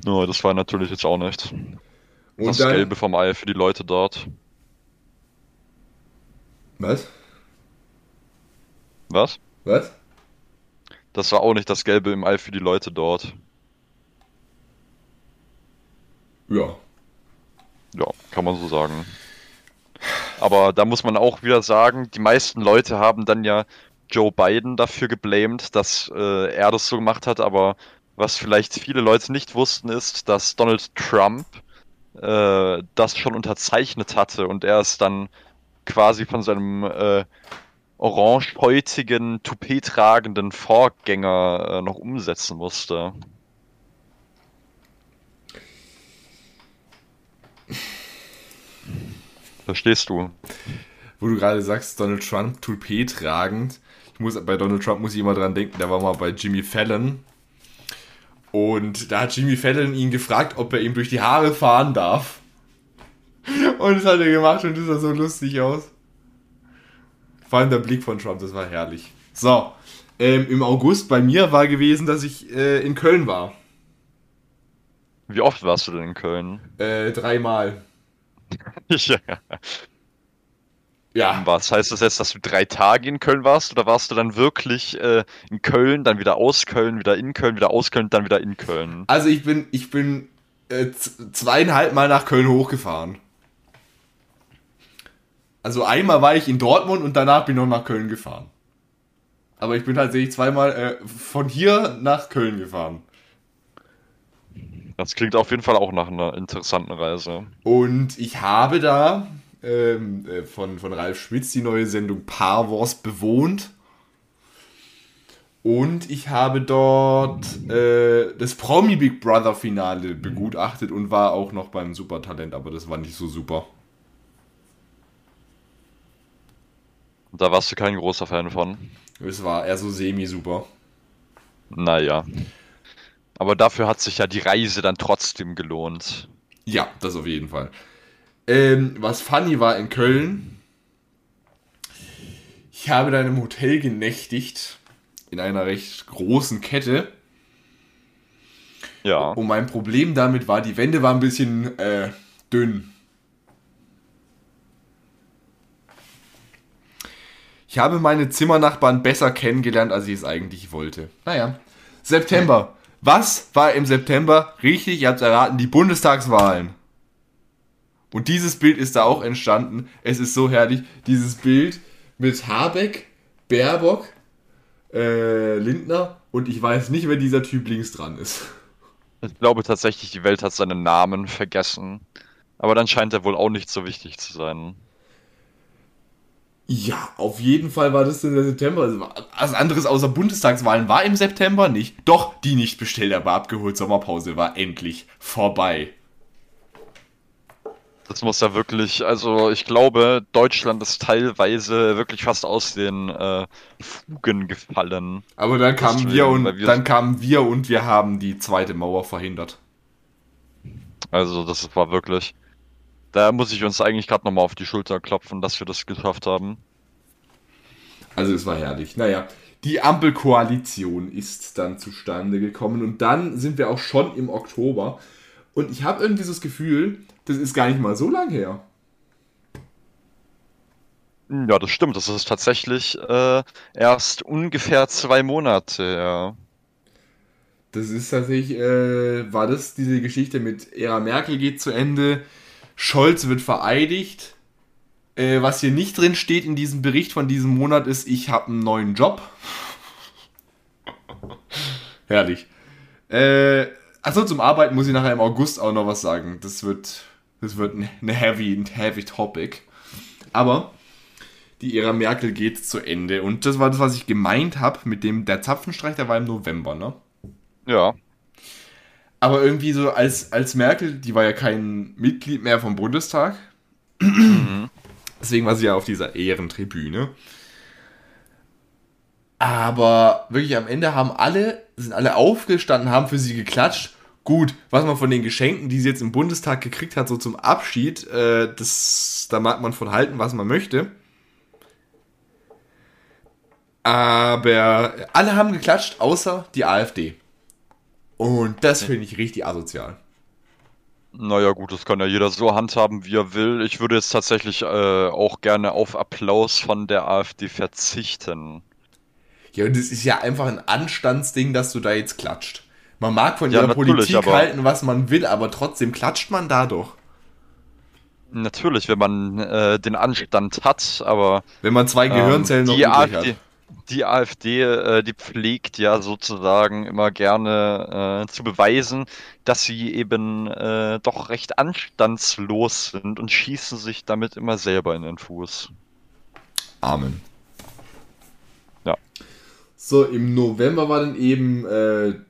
No, das war natürlich jetzt auch nicht. Und das dann, Gelbe vom Ei für die Leute dort. Was? Das war auch nicht das Gelbe im Ei für die Leute dort. Ja. Ja, kann man so sagen. Aber da muss man auch wieder sagen, die meisten Leute haben dann ja Joe Biden dafür geblamed, dass er das so gemacht hat. Aber was vielleicht viele Leute nicht wussten, ist, dass Donald Trump das schon unterzeichnet hatte und er es dann quasi von seinem orangehäutigen, toupet-tragenden Vorgänger noch umsetzen musste. Verstehst du? Wo du gerade sagst, Donald Trump toupet-tragend. Bei Donald Trump muss ich immer dran denken, der war mal bei Jimmy Fallon. Und da hat Jimmy Fallon ihn gefragt, ob er ihm durch die Haare fahren darf. Und das hat er gemacht und das sah so lustig aus. Vor allem der Blick von Trump, das war herrlich. So, im August bei mir war gewesen, dass ich in Köln war. Wie oft warst du denn in Köln? 3-mal. Ja. Was heißt das jetzt, dass du 3 Tage in Köln warst oder warst du dann wirklich in Köln, dann wieder aus Köln, wieder in Köln, wieder aus Köln, dann wieder in Köln? Also ich bin 2,5 Mal nach Köln hochgefahren. Also einmal war ich in Dortmund und danach bin ich noch nach Köln gefahren. Aber ich bin tatsächlich 2-mal von hier nach Köln gefahren. Das klingt auf jeden Fall auch nach einer interessanten Reise. Und ich habe da... von Ralf Schmitz die neue Sendung Paar Wars bewohnt. Und ich habe dort das Promi Big Brother Finale begutachtet und war auch noch beim Supertalent, aber das war nicht so super. Da warst du kein großer Fan von? Es war eher so semi-super. Naja. Aber dafür hat sich ja die Reise dann trotzdem gelohnt. Ja, das auf jeden Fall. Was funny war in Köln, ich habe da in einem Hotel genächtigt in einer recht großen Kette. Ja. Und mein Problem damit war, die Wände waren ein bisschen dünn. Ich habe meine Zimmernachbarn besser kennengelernt, als ich es eigentlich wollte. Naja. September. Was war im September? Richtig, ihr habt es erraten, die Bundestagswahlen. Und dieses Bild ist da auch entstanden. Es ist so herrlich. Dieses Bild mit Habeck, Baerbock, Lindner und ich weiß nicht, wer dieser Typ links dran ist. Ich glaube tatsächlich, die Welt hat seinen Namen vergessen. Aber dann scheint er wohl auch nicht so wichtig zu sein. Ja, auf jeden Fall war das in der September. Also anderes außer Bundestagswahlen war im September nicht. Doch, die nicht bestellt, aber abgeholt. Sommerpause war endlich vorbei. Das muss ja wirklich, also ich glaube, Deutschland ist teilweise wirklich fast aus den Fugen gefallen. Aber dann kamen wir haben die zweite Mauer verhindert. Also das war wirklich... Da muss ich uns eigentlich gerade nochmal auf die Schulter klopfen, dass wir das geschafft haben. Also es war herrlich. Naja, die Ampelkoalition ist dann zustande gekommen und dann sind wir auch schon im Oktober. Und ich habe irgendwie so das Gefühl, das ist gar nicht mal so lang her. Ja, das stimmt. Das ist tatsächlich erst ungefähr 2 Monate her. Das ist tatsächlich, war das diese Geschichte mit Ära Merkel geht zu Ende... Scholz wird vereidigt. Was hier nicht drin steht in diesem Bericht von diesem Monat ist, ich habe einen neuen Job. Herrlich. Achso, zum Arbeiten muss ich nachher im August auch noch was sagen. Das wird ein heavy Topic. Aber die Ära Merkel geht zu Ende. Und das war das, was ich gemeint habe mit dem, der Zapfenstreich, der war im November, ne? Ja. Aber irgendwie so, als Merkel, die war ja kein Mitglied mehr vom Bundestag. Deswegen war sie ja auf dieser Ehrentribüne. Aber wirklich am Ende sind alle aufgestanden, haben für sie geklatscht. Gut, was man von den Geschenken, die sie jetzt im Bundestag gekriegt hat, so zum Abschied, da mag man von halten, was man möchte. Aber alle haben geklatscht, außer die AfD. Und das finde ich richtig asozial. Naja gut, das kann ja jeder so handhaben, wie er will. Ich würde jetzt tatsächlich auch gerne auf Applaus von der AfD verzichten. Ja, und es ist ja einfach ein Anstandsding, dass du da jetzt klatscht. Man mag von ihrer Politik halten, was man will, aber trotzdem klatscht man da doch. Natürlich, wenn man den Anstand hat, aber... Wenn man 2 Gehirnzellen noch übrig hat. Die AfD, die pflegt ja sozusagen immer gerne zu beweisen, dass sie eben doch recht anstandslos sind und schießen sich damit immer selber in den Fuß. Amen. Ja. So, im November war dann eben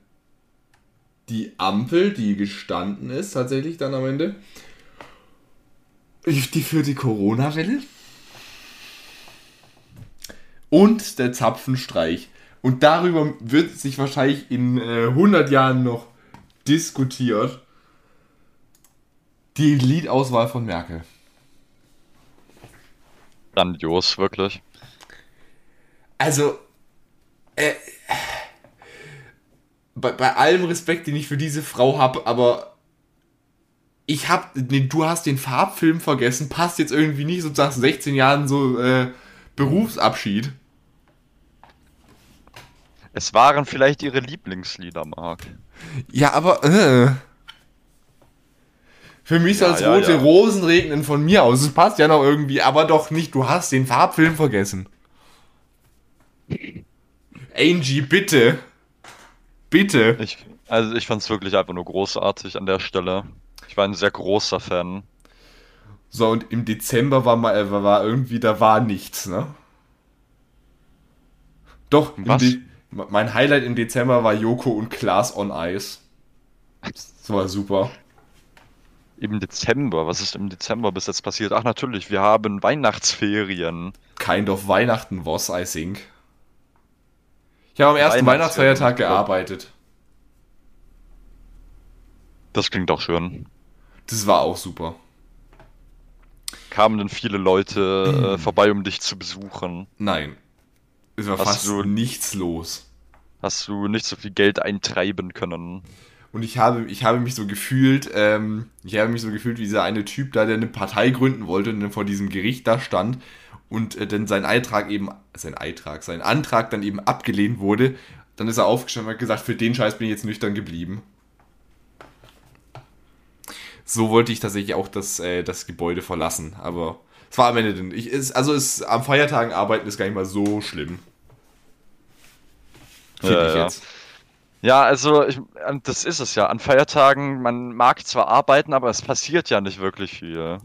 die Ampel, die gestanden ist tatsächlich dann am Ende. Die für die Corona-Welle. Und der Zapfenstreich. Und darüber wird sich wahrscheinlich in 100 Jahren noch diskutiert. Die Liedauswahl von Merkel. Grandios, wirklich. Also, bei allem Respekt, den ich für diese Frau habe, aber du hast den Farbfilm vergessen, passt jetzt irgendwie nicht, sozusagen 16 Jahren so, Berufsabschied. Es waren vielleicht ihre Lieblingslieder, Marc. Ja, aber... Für mich soll es rote Rosen regnen von mir aus. Es passt ja noch irgendwie, aber doch nicht. Du hast den Farbfilm vergessen. Angie, bitte. Bitte. Ich fand es wirklich einfach nur großartig an der Stelle. Ich war ein sehr großer Fan. So, und im Dezember war irgendwie, da war nichts, ne? Doch, mein Highlight im Dezember war Joko und Klaas on Ice. Das war super. Im Dezember? Was ist im Dezember bis jetzt passiert? Ach natürlich, wir haben Weihnachtsferien. Kind of Weihnachten was, I think. Ich habe am ersten Weihnachtsfeiertag gearbeitet. Das klingt doch schön. Das war auch super. Kamen denn viele Leute vorbei, um dich zu besuchen? Nein. Es war fast nichts los. hast du nicht so viel Geld eintreiben können. Und ich habe mich so gefühlt wie dieser eine Typ da, der eine Partei gründen wollte und dann vor diesem Gericht da stand und dann sein Antrag dann eben abgelehnt wurde. Dann ist er aufgestanden und hat gesagt, für den Scheiß bin ich jetzt nüchtern geblieben. So wollte ich tatsächlich auch das Gebäude verlassen, aber es war am Ende denn. Am Feiertagen arbeiten ist gar nicht mal so schlimm. Finde ich jetzt. Ja, also das ist es ja. An Feiertagen, man mag zwar arbeiten, aber es passiert ja nicht wirklich viel.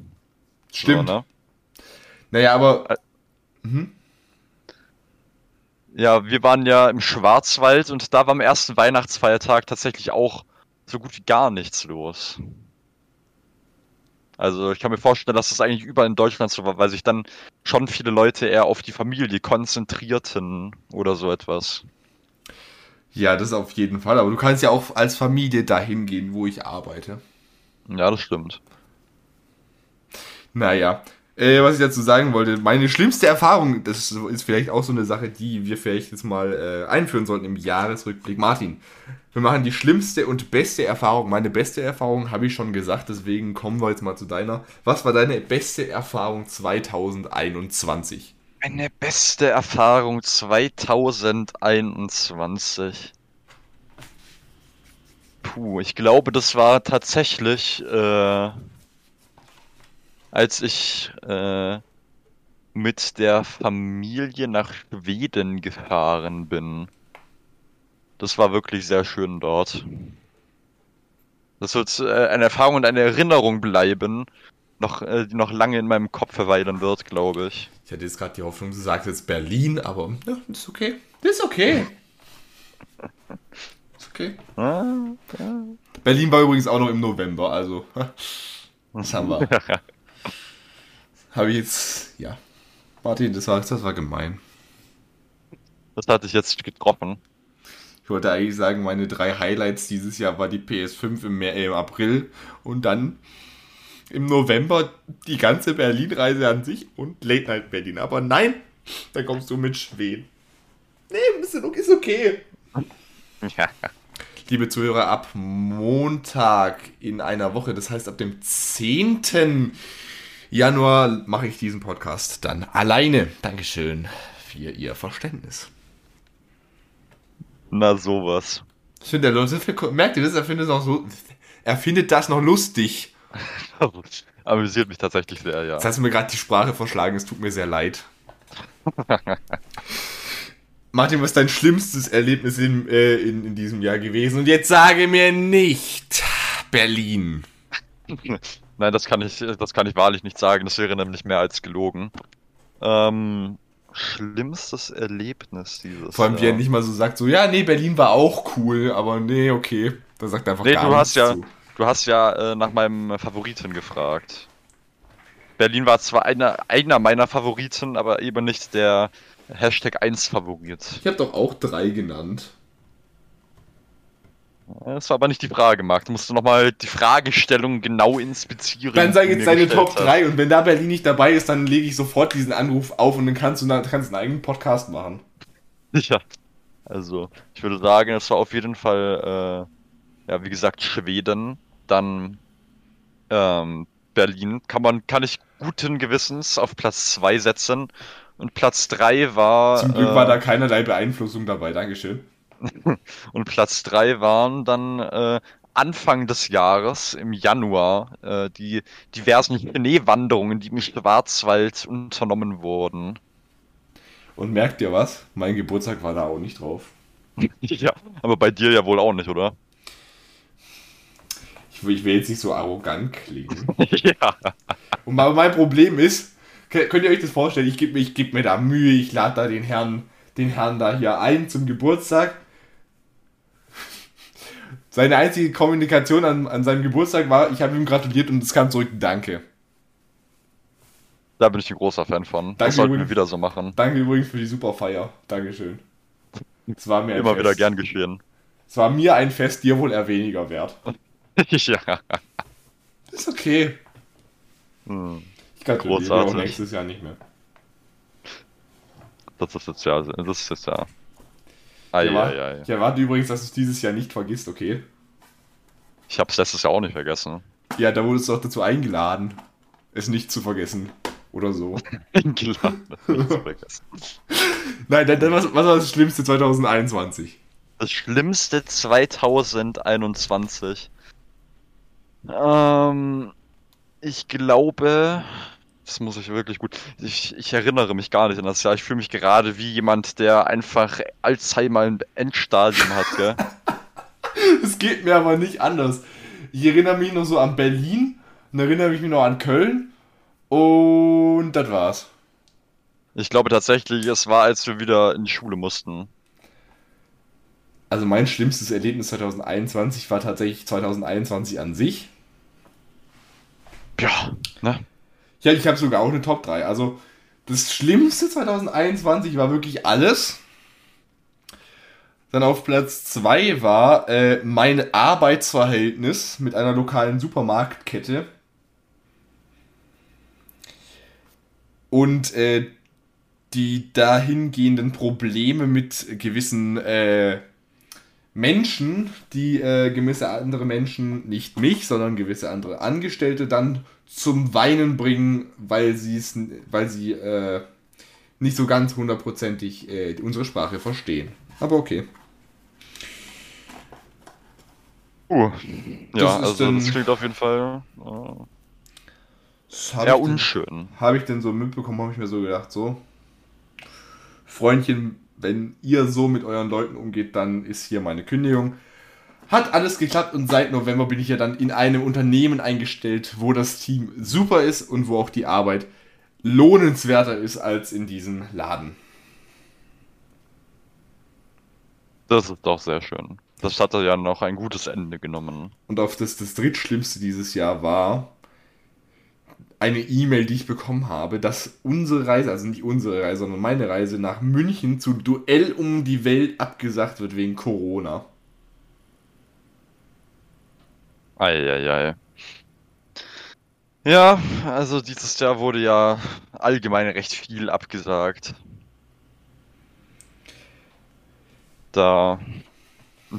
Stimmt. So, ne? Naja, aber... Ja, wir waren ja im Schwarzwald und da war am ersten Weihnachtsfeiertag tatsächlich auch so gut wie gar nichts los. Also ich kann mir vorstellen, dass das eigentlich überall in Deutschland so war, weil sich dann schon viele Leute eher auf die Familie konzentrierten oder so etwas. Ja, das auf jeden Fall. Aber du kannst ja auch als Familie dahin gehen, wo ich arbeite. Ja, das stimmt. Naja, was ich dazu sagen wollte, meine schlimmste Erfahrung, das ist vielleicht auch so eine Sache, die wir vielleicht jetzt mal einführen sollten im Jahresrückblick. Martin, wir machen die schlimmste und beste Erfahrung. Meine beste Erfahrung habe ich schon gesagt, deswegen kommen wir jetzt mal zu deiner. Was war deine beste Erfahrung 2021? Meine beste Erfahrung 2021. Puh, ich glaube, das war tatsächlich, als ich mit der Familie nach Schweden gefahren bin. Das war wirklich sehr schön dort. Das wird eine Erfahrung und eine Erinnerung bleiben, die noch lange in meinem Kopf verweilen wird, glaube ich. Ich hatte jetzt gerade die Hoffnung, du sagst jetzt Berlin, aber ja, ist okay. Das ist okay. Ist okay. Ah, ja. Berlin war übrigens auch noch im November, also das haben wir. Habe ich jetzt, ja. Martin, das war gemein. Das hatte ich jetzt getroffen. Ich wollte eigentlich sagen, meine 3 Highlights dieses Jahr war die PS5 im April und dann im November die ganze Berlin-Reise an sich und Late Night Berlin. Aber nein, da kommst du mit Schweden. Nee, ist okay. Ja. Liebe Zuhörer, ab Montag in einer Woche, das heißt ab dem 10. Januar mache ich diesen Podcast dann alleine. Dankeschön für Ihr Verständnis. Na sowas. Ich finde, merkt ihr das? Er findet das noch lustig. Amüsiert mich tatsächlich sehr, ja. Jetzt hast du mir gerade die Sprache verschlagen, es tut mir sehr leid. Martin, was ist dein schlimmstes Erlebnis in diesem Jahr gewesen? Und jetzt sage mir nicht Berlin. Nein, das kann ich wahrlich nicht sagen, das wäre nämlich mehr als gelogen. Schlimmstes Erlebnis dieses Vor allem, Jahr. Wie er nicht mal so sagt, so, ja, nee, Berlin war auch cool, aber nee, okay. Da sagt er einfach gar nichts zu. Du hast ja nach meinem Favoriten gefragt. Berlin war zwar einer meiner Favoriten, aber eben nicht der #1-Favorit. Ich habe doch auch 3 genannt. Das war aber nicht die Frage, Marc. Du musst nochmal die Fragestellung genau inspizieren. Dann sag jetzt deine Top 3 und wenn da Berlin nicht dabei ist, dann lege ich sofort diesen Anruf auf und dann kannst du einen eigenen Podcast machen. Sicher. Ja. Also, ich würde sagen, das war auf jeden Fall, ja, wie gesagt, Schweden, dann Berlin. Kann ich guten Gewissens auf Platz 2 setzen und Platz 3 war... Zum Glück war da keinerlei Beeinflussung dabei, Dankeschön. Und Platz 3 waren dann Anfang des Jahres, im Januar, die diversen Schneewanderungen, die im Schwarzwald unternommen wurden. Und merkt ihr was? Mein Geburtstag war da auch nicht drauf. Ja, aber bei dir ja wohl auch nicht, oder? Ich will jetzt nicht so arrogant klingen. Ja. Und mein Problem ist, könnt ihr euch das vorstellen, ich geb mir da Mühe, ich lade da den Herrn da hier ein zum Geburtstag. Seine einzige Kommunikation an seinem Geburtstag war, ich habe ihm gratuliert und es kam zurück, danke. Da bin ich ein großer Fan von. Danke, das sollten wir wieder so machen. Danke übrigens für die super Feier. Dankeschön. Es war mir immer wieder gern geschehen. Es war mir ein Fest, dir wohl eher weniger wert. Ja. Ist okay. Ich gratuliere auch nächstes Jahr nicht mehr. Das ist jetzt ja. Ich erwarte übrigens, dass du es dieses Jahr nicht vergisst, okay? Ich hab's letztes Jahr auch nicht vergessen. Ja, da wurdest du auch dazu eingeladen, es nicht zu vergessen. Oder so. Eingeladen, nicht zu vergessen. Nein, was war das Schlimmste 2021? Das Schlimmste 2021? Ich glaube... Das muss ich wirklich gut... Ich erinnere mich gar nicht an das Jahr. Ich fühle mich gerade wie jemand, der einfach Alzheimer im Endstadium hat, gell? Es geht mir aber nicht anders. Ich erinnere mich noch so an Berlin, und erinnere mich noch an Köln und das war's. Ich glaube tatsächlich, es war, als wir wieder in die Schule mussten. Also mein schlimmstes Erlebnis 2021 war tatsächlich 2021 an sich. Ja, ne? Ja, ich habe sogar auch eine Top 3. Also das Schlimmste 2021 war wirklich alles. Dann auf Platz 2 war mein Arbeitsverhältnis mit einer lokalen Supermarktkette. Und die dahingehenden Probleme mit gewissen Menschen, die gewisse andere Menschen, nicht mich, sondern gewisse andere Angestellte, dann zum Weinen bringen, weil sie nicht so ganz hundertprozentig unsere Sprache verstehen. Aber okay. Ja, also das klingt auf jeden Fall eher unschön. Habe ich denn so mitbekommen, habe ich mir so gedacht, so Freundchen, wenn ihr so mit euren Leuten umgeht, dann ist hier meine Kündigung. Hat alles geklappt und seit November bin ich ja dann in einem Unternehmen eingestellt, wo das Team super ist und wo auch die Arbeit lohnenswerter ist als in diesem Laden. Das ist doch sehr schön. Das hat ja noch ein gutes Ende genommen. Und auf das drittschlimmste dieses Jahr war eine E-Mail, die ich bekommen habe, dass unsere Reise, also nicht unsere Reise, sondern meine Reise nach München zum Duell um die Welt abgesagt wird wegen Corona. Eieiei. Ja, also dieses Jahr wurde ja allgemein recht viel abgesagt. Und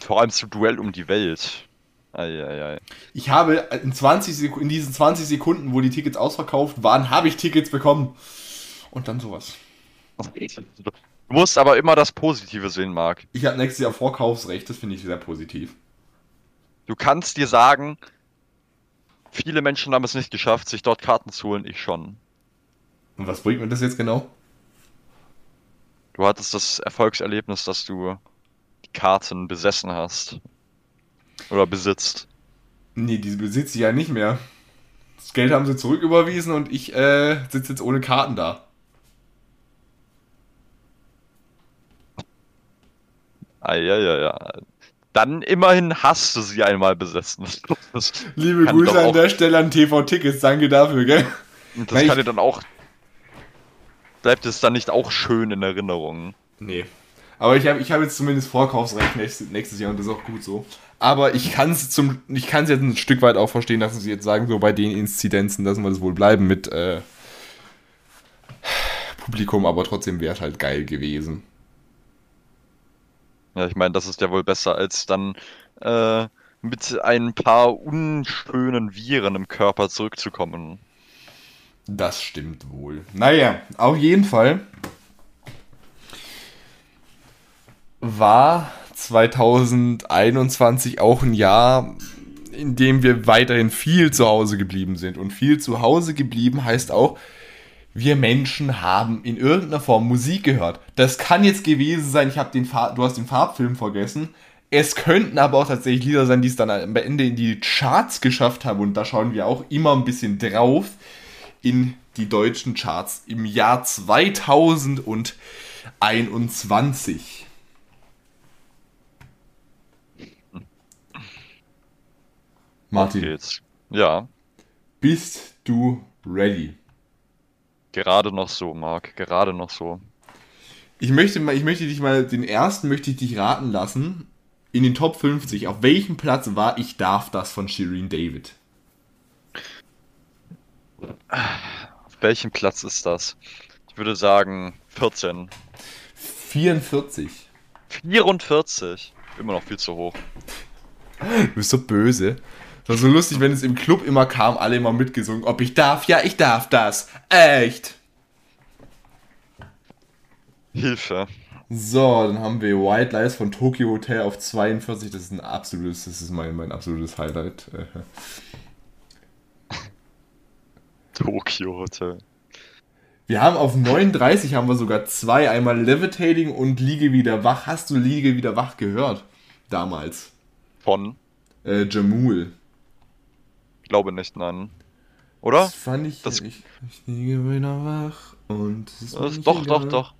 vor allem zum Duell um die Welt. Eieiei. Ich habe in diesen 20 Sekunden, wo die Tickets ausverkauft waren, habe ich Tickets bekommen. Und dann sowas. Du musst aber immer das Positive sehen, Marc. Ich habe nächstes Jahr Vorkaufsrecht, das finde ich sehr positiv. Du kannst dir sagen, viele Menschen haben es nicht geschafft, sich dort Karten zu holen, ich schon. Und was bringt mir das jetzt genau? Du hattest das Erfolgserlebnis, dass du die Karten besessen hast. Oder besitzt. Nee, die besitzt sie ja nicht mehr. Das Geld haben sie zurücküberwiesen und ich sitze jetzt ohne Karten da. Ja. Dann immerhin hast du sie einmal besessen. Liebe Grüße an der Stelle an TV-Tickets, danke dafür, gell? Und das kann dir dann auch... Bleibt es dann nicht auch schön in Erinnerung? Nee. Aber ich hab jetzt zumindest Vorkaufsrecht nächstes Jahr und das ist auch gut so. Aber ich kann es jetzt ein Stück weit auch verstehen, dass sie jetzt sagen, so bei den Inzidenzen lassen wir das wohl bleiben mit Publikum, aber trotzdem wäre es halt geil gewesen. Ja, ich meine, das ist ja wohl besser als dann mit ein paar unschönen Viren im Körper zurückzukommen. Das stimmt wohl. Naja, auf jeden Fall war 2021 auch ein Jahr, in dem wir weiterhin viel zu Hause geblieben sind. Und viel zu Hause geblieben heißt auch, wir Menschen haben in irgendeiner Form Musik gehört. Das kann jetzt gewesen sein, du hast den Farbfilm vergessen. Es könnten aber auch tatsächlich Lieder sein, die es dann am Ende in die Charts geschafft haben. Und da schauen wir auch immer ein bisschen drauf in die deutschen Charts im Jahr 2021. Martin, ja. Bist du ready? Gerade noch so, Marc, gerade noch so. Ich möchte dich raten lassen, in den Top 50, auf welchem Platz war Ich darf das von Shirin David? Auf welchem Platz ist das? Ich würde sagen 14. 44. 44. Immer noch viel zu hoch. Du bist so böse. Das war so lustig, wenn es im Club immer kam, alle immer mitgesungen. Ob ich darf? Ja, ich darf das. Echt. Hilfe. So, dann haben wir White Lies von Tokyo Hotel auf 42. Das ist ein absolutes, das ist mein absolutes Highlight. Tokyo Hotel. Wir haben auf 39 haben wir sogar zwei. Einmal Levitating und Liege wieder wach. Hast du Liege wieder wach gehört? Damals. Von? Jamul. Glaube nicht, nein. Oder? Das fand ich... Das ich liege wieder wach und... Doch,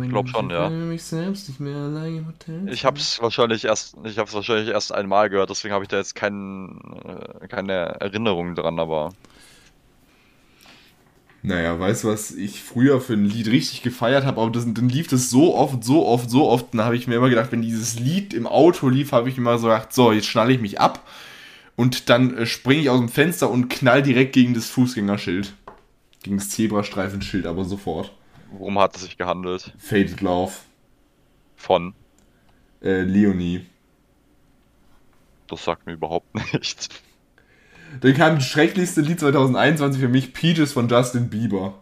glaub schon, ja. Mich selbst nicht mehr allein im Hotel. Ich hab's wahrscheinlich erst einmal gehört, deswegen habe ich da jetzt keine Erinnerung dran, aber... Naja, weißt du, was ich früher für ein Lied richtig gefeiert habe, aber dann lief das so oft, dann habe ich mir immer gedacht, wenn dieses Lied im Auto lief, habe ich immer so gedacht, so, jetzt schnalle ich mich ab und dann springe ich aus dem Fenster und knall direkt gegen das Fußgängerschild. Gegen das Zebrastreifenschild, aber sofort. Worum hat es sich gehandelt? Faded Love. Von? Leonie. Das sagt mir überhaupt nichts. Dann kam das schrecklichste Lied 2021 für mich, Peaches von Justin Bieber.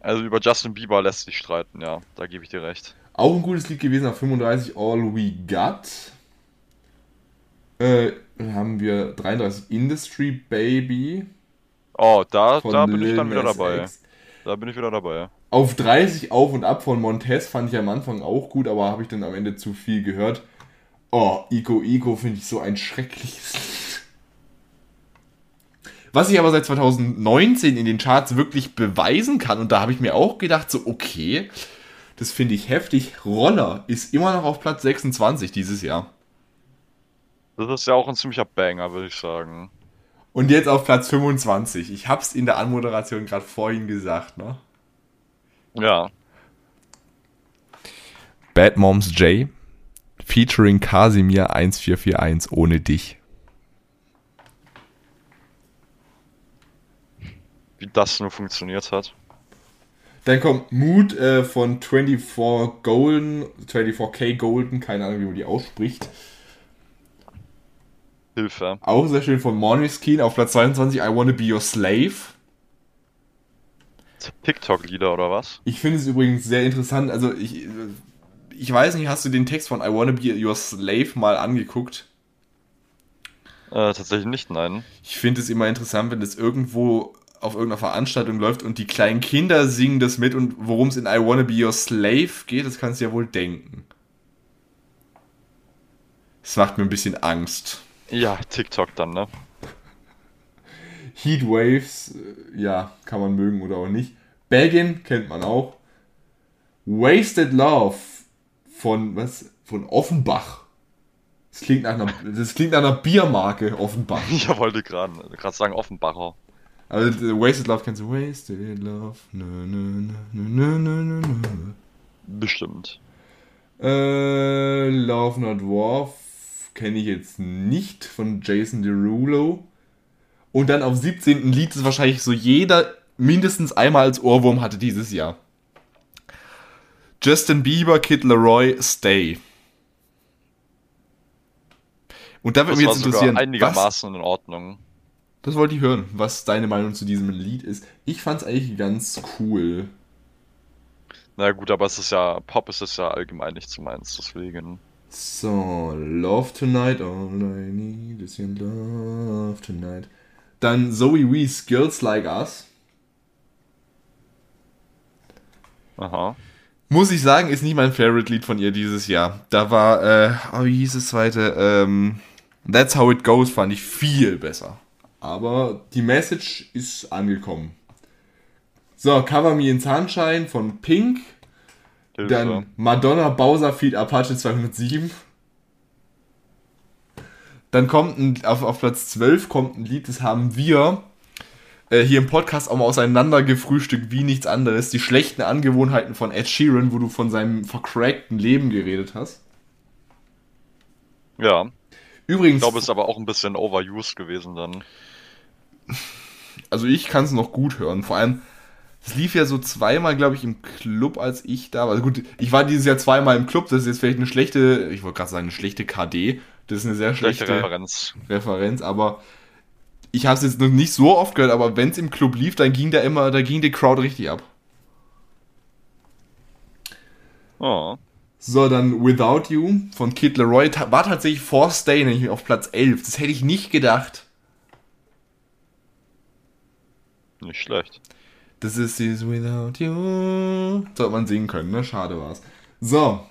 Also über Justin Bieber lässt sich streiten, ja, da gebe ich dir recht. Auch ein gutes Lied gewesen, auf 35 All We Got. Dann haben wir 33 Industry Baby. Oh, da bin ich dann wieder dabei. Da bin ich wieder dabei. Auf 30 Auf und Ab von Montez fand ich am Anfang auch gut, aber habe ich dann am Ende zu viel gehört. Oh, Ico finde ich so ein schreckliches Lied. Was ich aber seit 2019 in den Charts wirklich beweisen kann, und da habe ich mir auch gedacht, so okay, das finde ich heftig. Roller ist immer noch auf Platz 26 dieses Jahr. Das ist ja auch ein ziemlicher Banger, würde ich sagen. Und jetzt auf Platz 25. Ich hab's in der Anmoderation gerade vorhin gesagt, ne? Ja. Bad Moms J featuring Kasimir 1441 ohne dich. Wie das nur funktioniert hat. Dann kommt Mood von 24K Golden, keine Ahnung, wie man die ausspricht. Hilfe. Auch sehr schön von Måneskin auf Platz 22, I Wanna Be Your Slave. TikTok-Lieder oder was? Ich finde es übrigens sehr interessant, also ich weiß nicht, hast du den Text von I Wanna Be Your Slave mal angeguckt? Tatsächlich nicht, nein. Ich finde es immer interessant, wenn das irgendwo auf irgendeiner Veranstaltung läuft und die kleinen Kinder singen das mit und worum es in I Wanna Be Your Slave geht, das kannst du ja wohl denken. Das macht mir ein bisschen Angst. Ja, TikTok dann, ne? Heatwaves, ja, kann man mögen oder auch nicht. Baggin kennt man auch. Wasted Love von, was? Von Offenbach. Das klingt nach einer Biermarke, Offenbach. Ich wollte gerade sagen Offenbacher. Also Wasted Love kennst du. Wasted Love. Nö. Bestimmt. Love Not War kenne ich jetzt nicht, von Jason Derulo. Und dann auf 17. Lied, das wahrscheinlich so jeder mindestens einmal als Ohrwurm hatte dieses Jahr. Justin Bieber, Kid Laroi, Stay. Und da würde mich jetzt interessieren, einigermaßen in Ordnung. Das wollte ich hören, was deine Meinung zu diesem Lied ist. Ich fand's eigentlich ganz cool. Na gut, aber es ist ja, Pop ist es ja allgemein nicht so meins, deswegen... So, Love Tonight, all I need is your love tonight. Dann Zoe Wees, Girls Like Us. Aha. Muss ich sagen, ist nicht mein Favorite-Lied von ihr dieses Jahr. Da war, wie hieß das zweite? That's How It Goes fand ich viel besser. Aber die Message ist angekommen. So, Cover Me in Sunshine von Pink. Dann Madonna, Bowser feat. Apache 207. Dann kommt auf Platz 12 kommt ein Lied, das haben wir hier im Podcast auch mal auseinander gefrühstückt wie nichts anderes. Die schlechten Angewohnheiten von Ed Sheeran, wo du von seinem vercrackten Leben geredet hast. Ja. Übrigens, ich glaube, es ist aber auch ein bisschen overused gewesen dann. Also ich kann es noch gut hören. Vor allem Das lief ja so zweimal, glaube ich, im Club, als ich da war. Also gut, ich war dieses Jahr zweimal im Club. Das ist jetzt vielleicht eine schlechte, ich wollte gerade sagen, eine schlechte KD. Das ist eine sehr schlechte Referenz. Aber ich habe es jetzt noch nicht so oft gehört, aber wenn es im Club lief, dann ging da immer, da ging die Crowd richtig ab. Oh. So, dann Without You von Kid Laroi. War tatsächlich vor Stay, nämlich auf Platz 11. Das hätte ich nicht gedacht. Nicht schlecht. Das ist dieses Without You. Sollte man singen können, ne? Schade war's. So,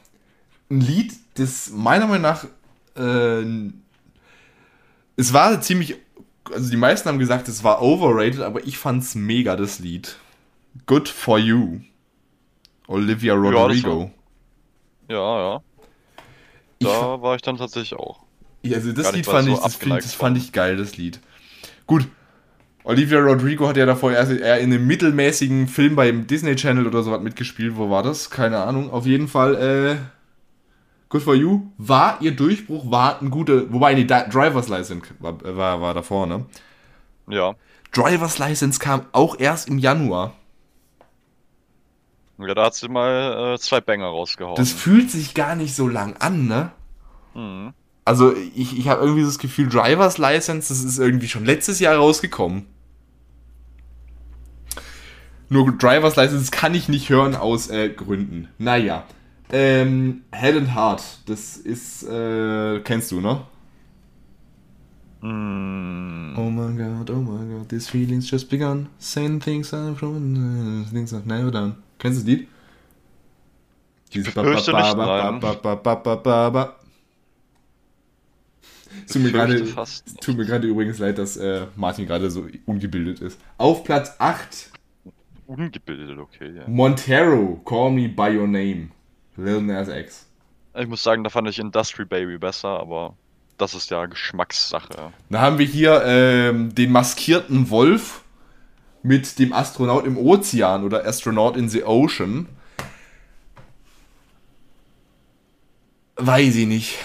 ein Lied, das meiner Meinung nach es war ziemlich, also die meisten haben gesagt, es war overrated, aber ich fand's mega, das Lied. Good For You. Olivia Rodrigo. Ja. Da war ich dann tatsächlich auch. Also das Lied fand ich geil, das Lied. Gut. Olivia Rodrigo hat ja davor erst eher in einem mittelmäßigen Film beim Disney Channel oder sowas mitgespielt. Wo war das? Keine Ahnung. Auf jeden Fall, Good For You war ihr Durchbruch, war ein guter... Wobei, die Driver's License war davor, ne? Ja. Driver's License kam auch erst im Januar. Ja, da hat sie mal 2 Banger rausgehauen. Das fühlt sich gar nicht so lang an, ne? Mhm. Also ich habe irgendwie das Gefühl, Driver's License, das ist irgendwie schon letztes Jahr rausgekommen. Nur Driver's License kann ich nicht hören aus Gründen. Naja. Head and Heart, das ist, kennst du, ne? Mm. Oh my God, this feeling's just begun. Same things I've done, things I've never done. Kennst du das Lied? Ich befürchte nicht, nein. Es tut mir gerade übrigens leid, dass Martin gerade so ungebildet ist. Auf Platz 8. Ungebildet, okay. Ja. Montero, Call Me By Your Name. Lil Nas X. Ich muss sagen, da fand ich Industry Baby besser, aber das ist ja Geschmackssache. Dann haben wir hier den maskierten Wolf mit dem Astronaut im Ozean oder Astronaut in the Ocean. Weiß ich nicht.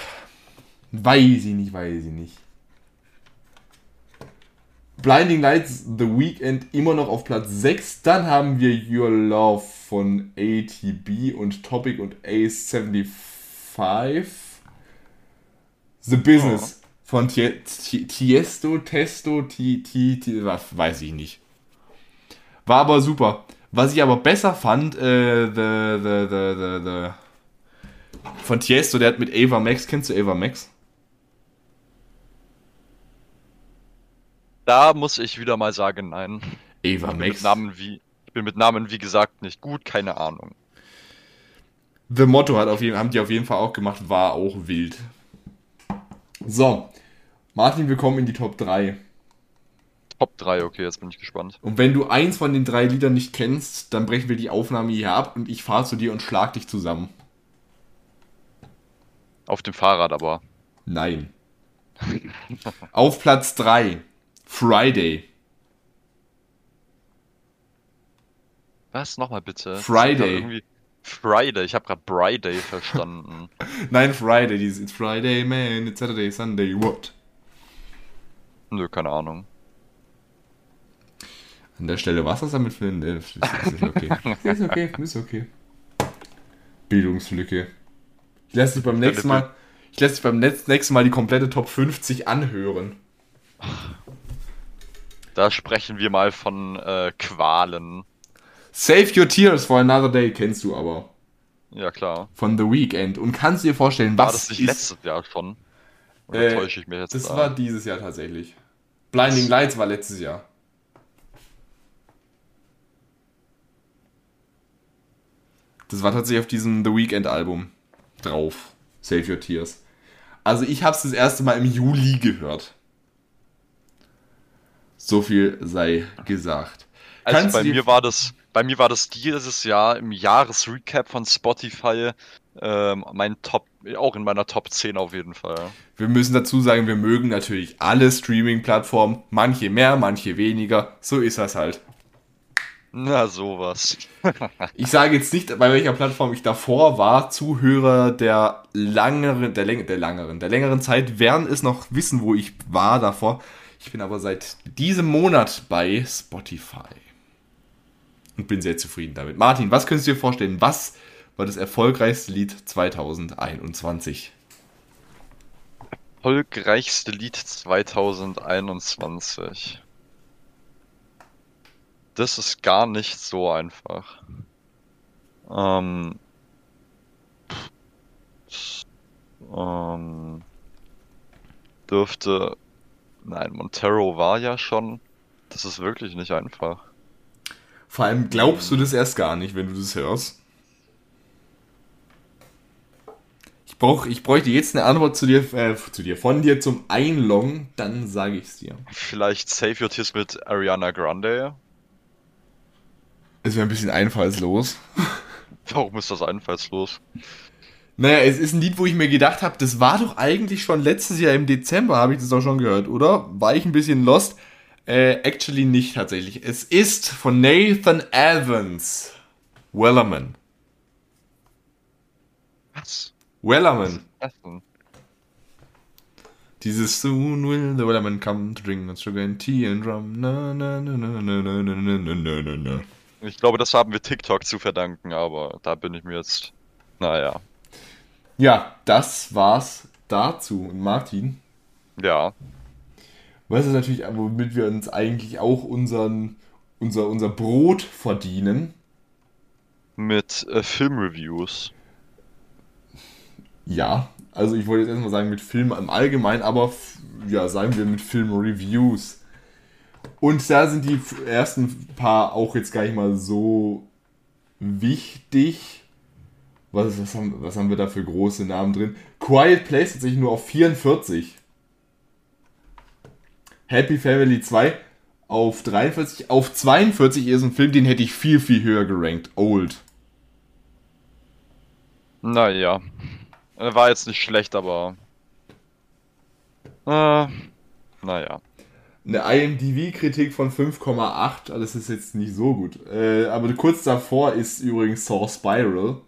Blinding Lights, The Weeknd, immer noch auf Platz 6. Dann haben wir Your Love von ATB und Topic und Ace 75. The Business von Tiesto, weiß ich nicht. War aber super. Was ich aber besser fand, von Tiesto, der hat mit Ava Max, kennst du Ava Max? Da muss ich wieder mal sagen, nein. Ava Max. Ich bin mit Namen, wie gesagt, nicht gut, keine Ahnung. The Motto haben die auf jeden Fall auch gemacht, war auch wild. So, Martin, wir kommen in die Top 3. Top 3, okay, jetzt bin ich gespannt. Und wenn du eins von den 3 Liedern nicht kennst, dann brechen wir die Aufnahme hier ab und ich fahre zu dir und schlag dich zusammen. Auf dem Fahrrad aber. Nein. Auf Platz 3. Friday. Was? Nochmal bitte. Friday. Friday. Ich habe gerade Friday verstanden. Nein, Friday. It's Friday, man. It's Saturday, Sunday. What? Nö, keine Ahnung. An der Stelle, was ist damit für ein... Ist okay. Bildungslücke. Ich lasse dich beim nächsten Mal die komplette Top 50 anhören. Da sprechen wir mal von Qualen. Save Your Tears for Another Day kennst du aber. Ja, klar. Von The Weeknd. Und kannst du dir vorstellen, was... War das nicht letztes Jahr schon? Oder täusche ich mich jetzt? Das war dieses Jahr tatsächlich. Blinding Lights war letztes Jahr. Das war tatsächlich auf diesem The Weeknd-Album drauf. Save Your Tears. Also ich hab's das erste Mal im Juli gehört. So viel sei gesagt. Also bei mir war das dieses Jahr im Jahresrecap von Spotify auch in meiner Top 10 auf jeden Fall. Wir müssen dazu sagen, wir mögen natürlich alle Streaming-Plattformen. Manche mehr, manche weniger. So ist das halt. Na, sowas. Ich sage jetzt nicht, bei welcher Plattform ich davor war. Zuhörer der längeren Zeit werden es noch wissen, wo ich war davor. Ich bin aber seit diesem Monat bei Spotify. und bin sehr zufrieden damit. Martin, was könntest du dir vorstellen? Was war das erfolgreichste Lied 2021? Erfolgreichste Lied 2021. Das ist gar nicht so einfach. Dürfte... Nein, Montero war ja schon... Das ist wirklich nicht einfach. Vor allem glaubst du das erst gar nicht, wenn du das hörst. Ich bräuchte jetzt eine Antwort von dir zum Einloggen, dann sage ich es dir. Vielleicht Save Your Tears mit Ariana Grande? Es wäre ein bisschen einfallslos. Warum ist das einfallslos? Naja, es ist ein Lied, wo ich mir gedacht habe, das war doch eigentlich schon letztes Jahr im Dezember, habe ich das doch schon gehört, oder? War ich ein bisschen lost? Actually nicht tatsächlich. Es ist von Nathan Evans. Wellerman. Was? Wellerman. Was ist das denn? Dieses Soon will the Wellerman come to drink and sugar and tea and rum. Na, na, na, na, na, na, na, na, na, na. Ich glaube, das haben wir TikTok zu verdanken, aber da bin ich mir jetzt... Naja. Ja, das war's dazu. Und Martin? Ja. Weißt du natürlich, womit wir uns eigentlich auch unser Brot verdienen? Mit Filmreviews. Ja, also ich wollte jetzt erstmal sagen mit Filmen im Allgemeinen, aber ja, sagen wir mit Filmreviews. Und da sind die ersten paar auch jetzt gar nicht mal so wichtig. Was haben wir da für große Namen drin? Quiet Place hat sich nur auf 44. Happy Family 2 auf 43. Auf 42 ist ein Film, den hätte ich viel, viel höher gerankt. Old. Naja. War jetzt nicht schlecht, aber... naja. Eine IMDb-Kritik von 5,8. Das ist jetzt nicht so gut. Aber kurz davor ist übrigens Saw Spiral.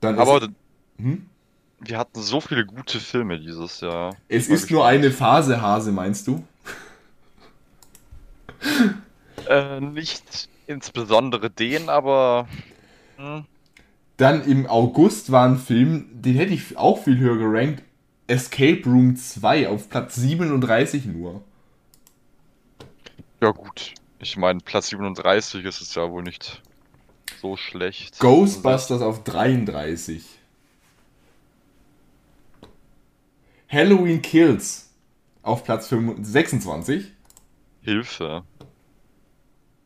Dann aber... Wir hatten so viele gute Filme dieses Jahr. Es ist nur eine Phase, Hase, meinst du? Nicht insbesondere den, aber... Dann im August war ein Film, den hätte ich auch viel höher gerankt, Escape Room 2 auf Platz 37 nur. Ja gut, ich meine, Platz 37 ist es ja wohl nicht so schlecht. Ghostbusters auf 33. Halloween Kills auf Platz 26. Hilfe.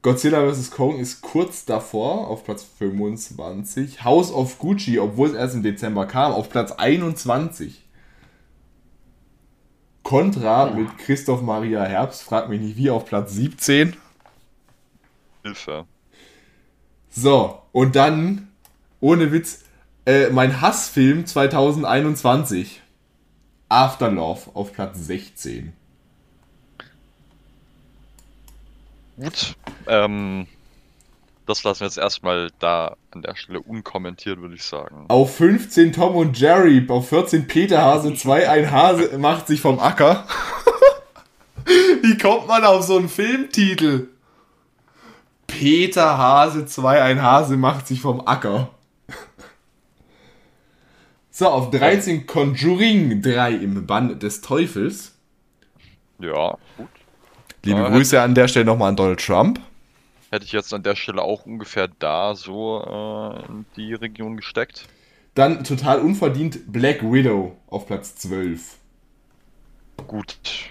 Godzilla vs. Kong ist kurz davor auf Platz 25. House of Gucci, obwohl es erst im Dezember kam, auf Platz 21. Contra mit Christoph Maria Herbst, frag mich nicht wie, auf Platz 17. Hilfe. So, und dann, ohne Witz, mein Hassfilm 2021. Afterlove auf Platz 16. Gut, das lassen wir jetzt erstmal da an der Stelle unkommentiert, würde ich sagen. Auf 15 Tom und Jerry, auf 14 Peterhase 2, ein Hase macht sich vom Acker. Wie kommt man auf so einen Filmtitel? Peterhase 2, ein Hase macht sich vom Acker. So, auf 13 Conjuring 3 im Band des Teufels. Ja, gut. Liebe Grüße an der Stelle nochmal an Donald Trump. Hätte ich jetzt an der Stelle auch ungefähr da so in die Region gesteckt. Dann total unverdient Black Widow auf Platz 12. Gut, ich